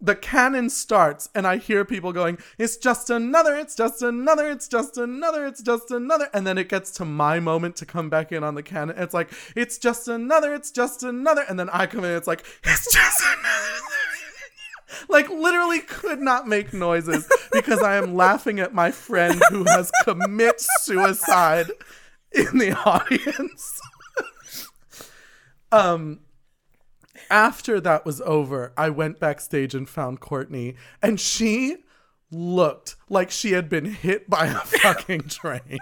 the canon starts, and I hear people going, it's just another, it's just another, it's just another, it's just another. And then it gets to my moment to come back in on the canon. It's like, it's just another, it's just another. And then I come in, it's like, it's just another. Like, literally could not make noises because I am laughing at my friend who has commit suicide in the audience. um... After that was over, I went backstage and found Courtney, and she looked like she had been hit by a fucking train.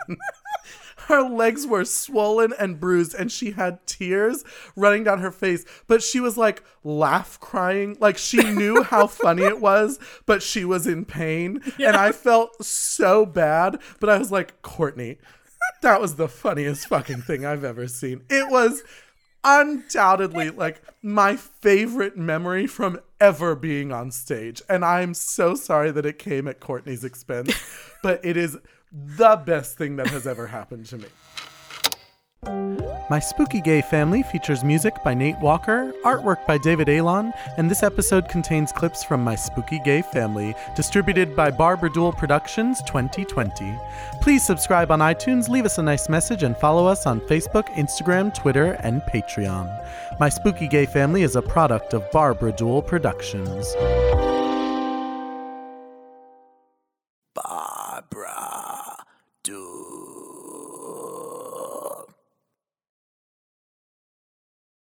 Her legs were swollen and bruised, and she had tears running down her face, but she was like laugh crying. Like she knew how funny it was, but she was in pain. Yeah. And I felt so bad, but I was like, Courtney, that was the funniest fucking thing I've ever seen. It was undoubtedly like my favorite memory from ever being on stage, and I'm so sorry that it came at Courtney's expense, but it is the best thing that has ever happened to me. My Spooky Gay Family features music by Nate Walker, artwork by David Alon, and this episode contains clips from My Spooky Gay Family, distributed by Barbara Dual Productions twenty twenty. Please subscribe on iTunes, leave us a nice message, and follow us on Facebook, Instagram, Twitter, and Patreon. My Spooky Gay Family is a product of Barbara Dual Productions.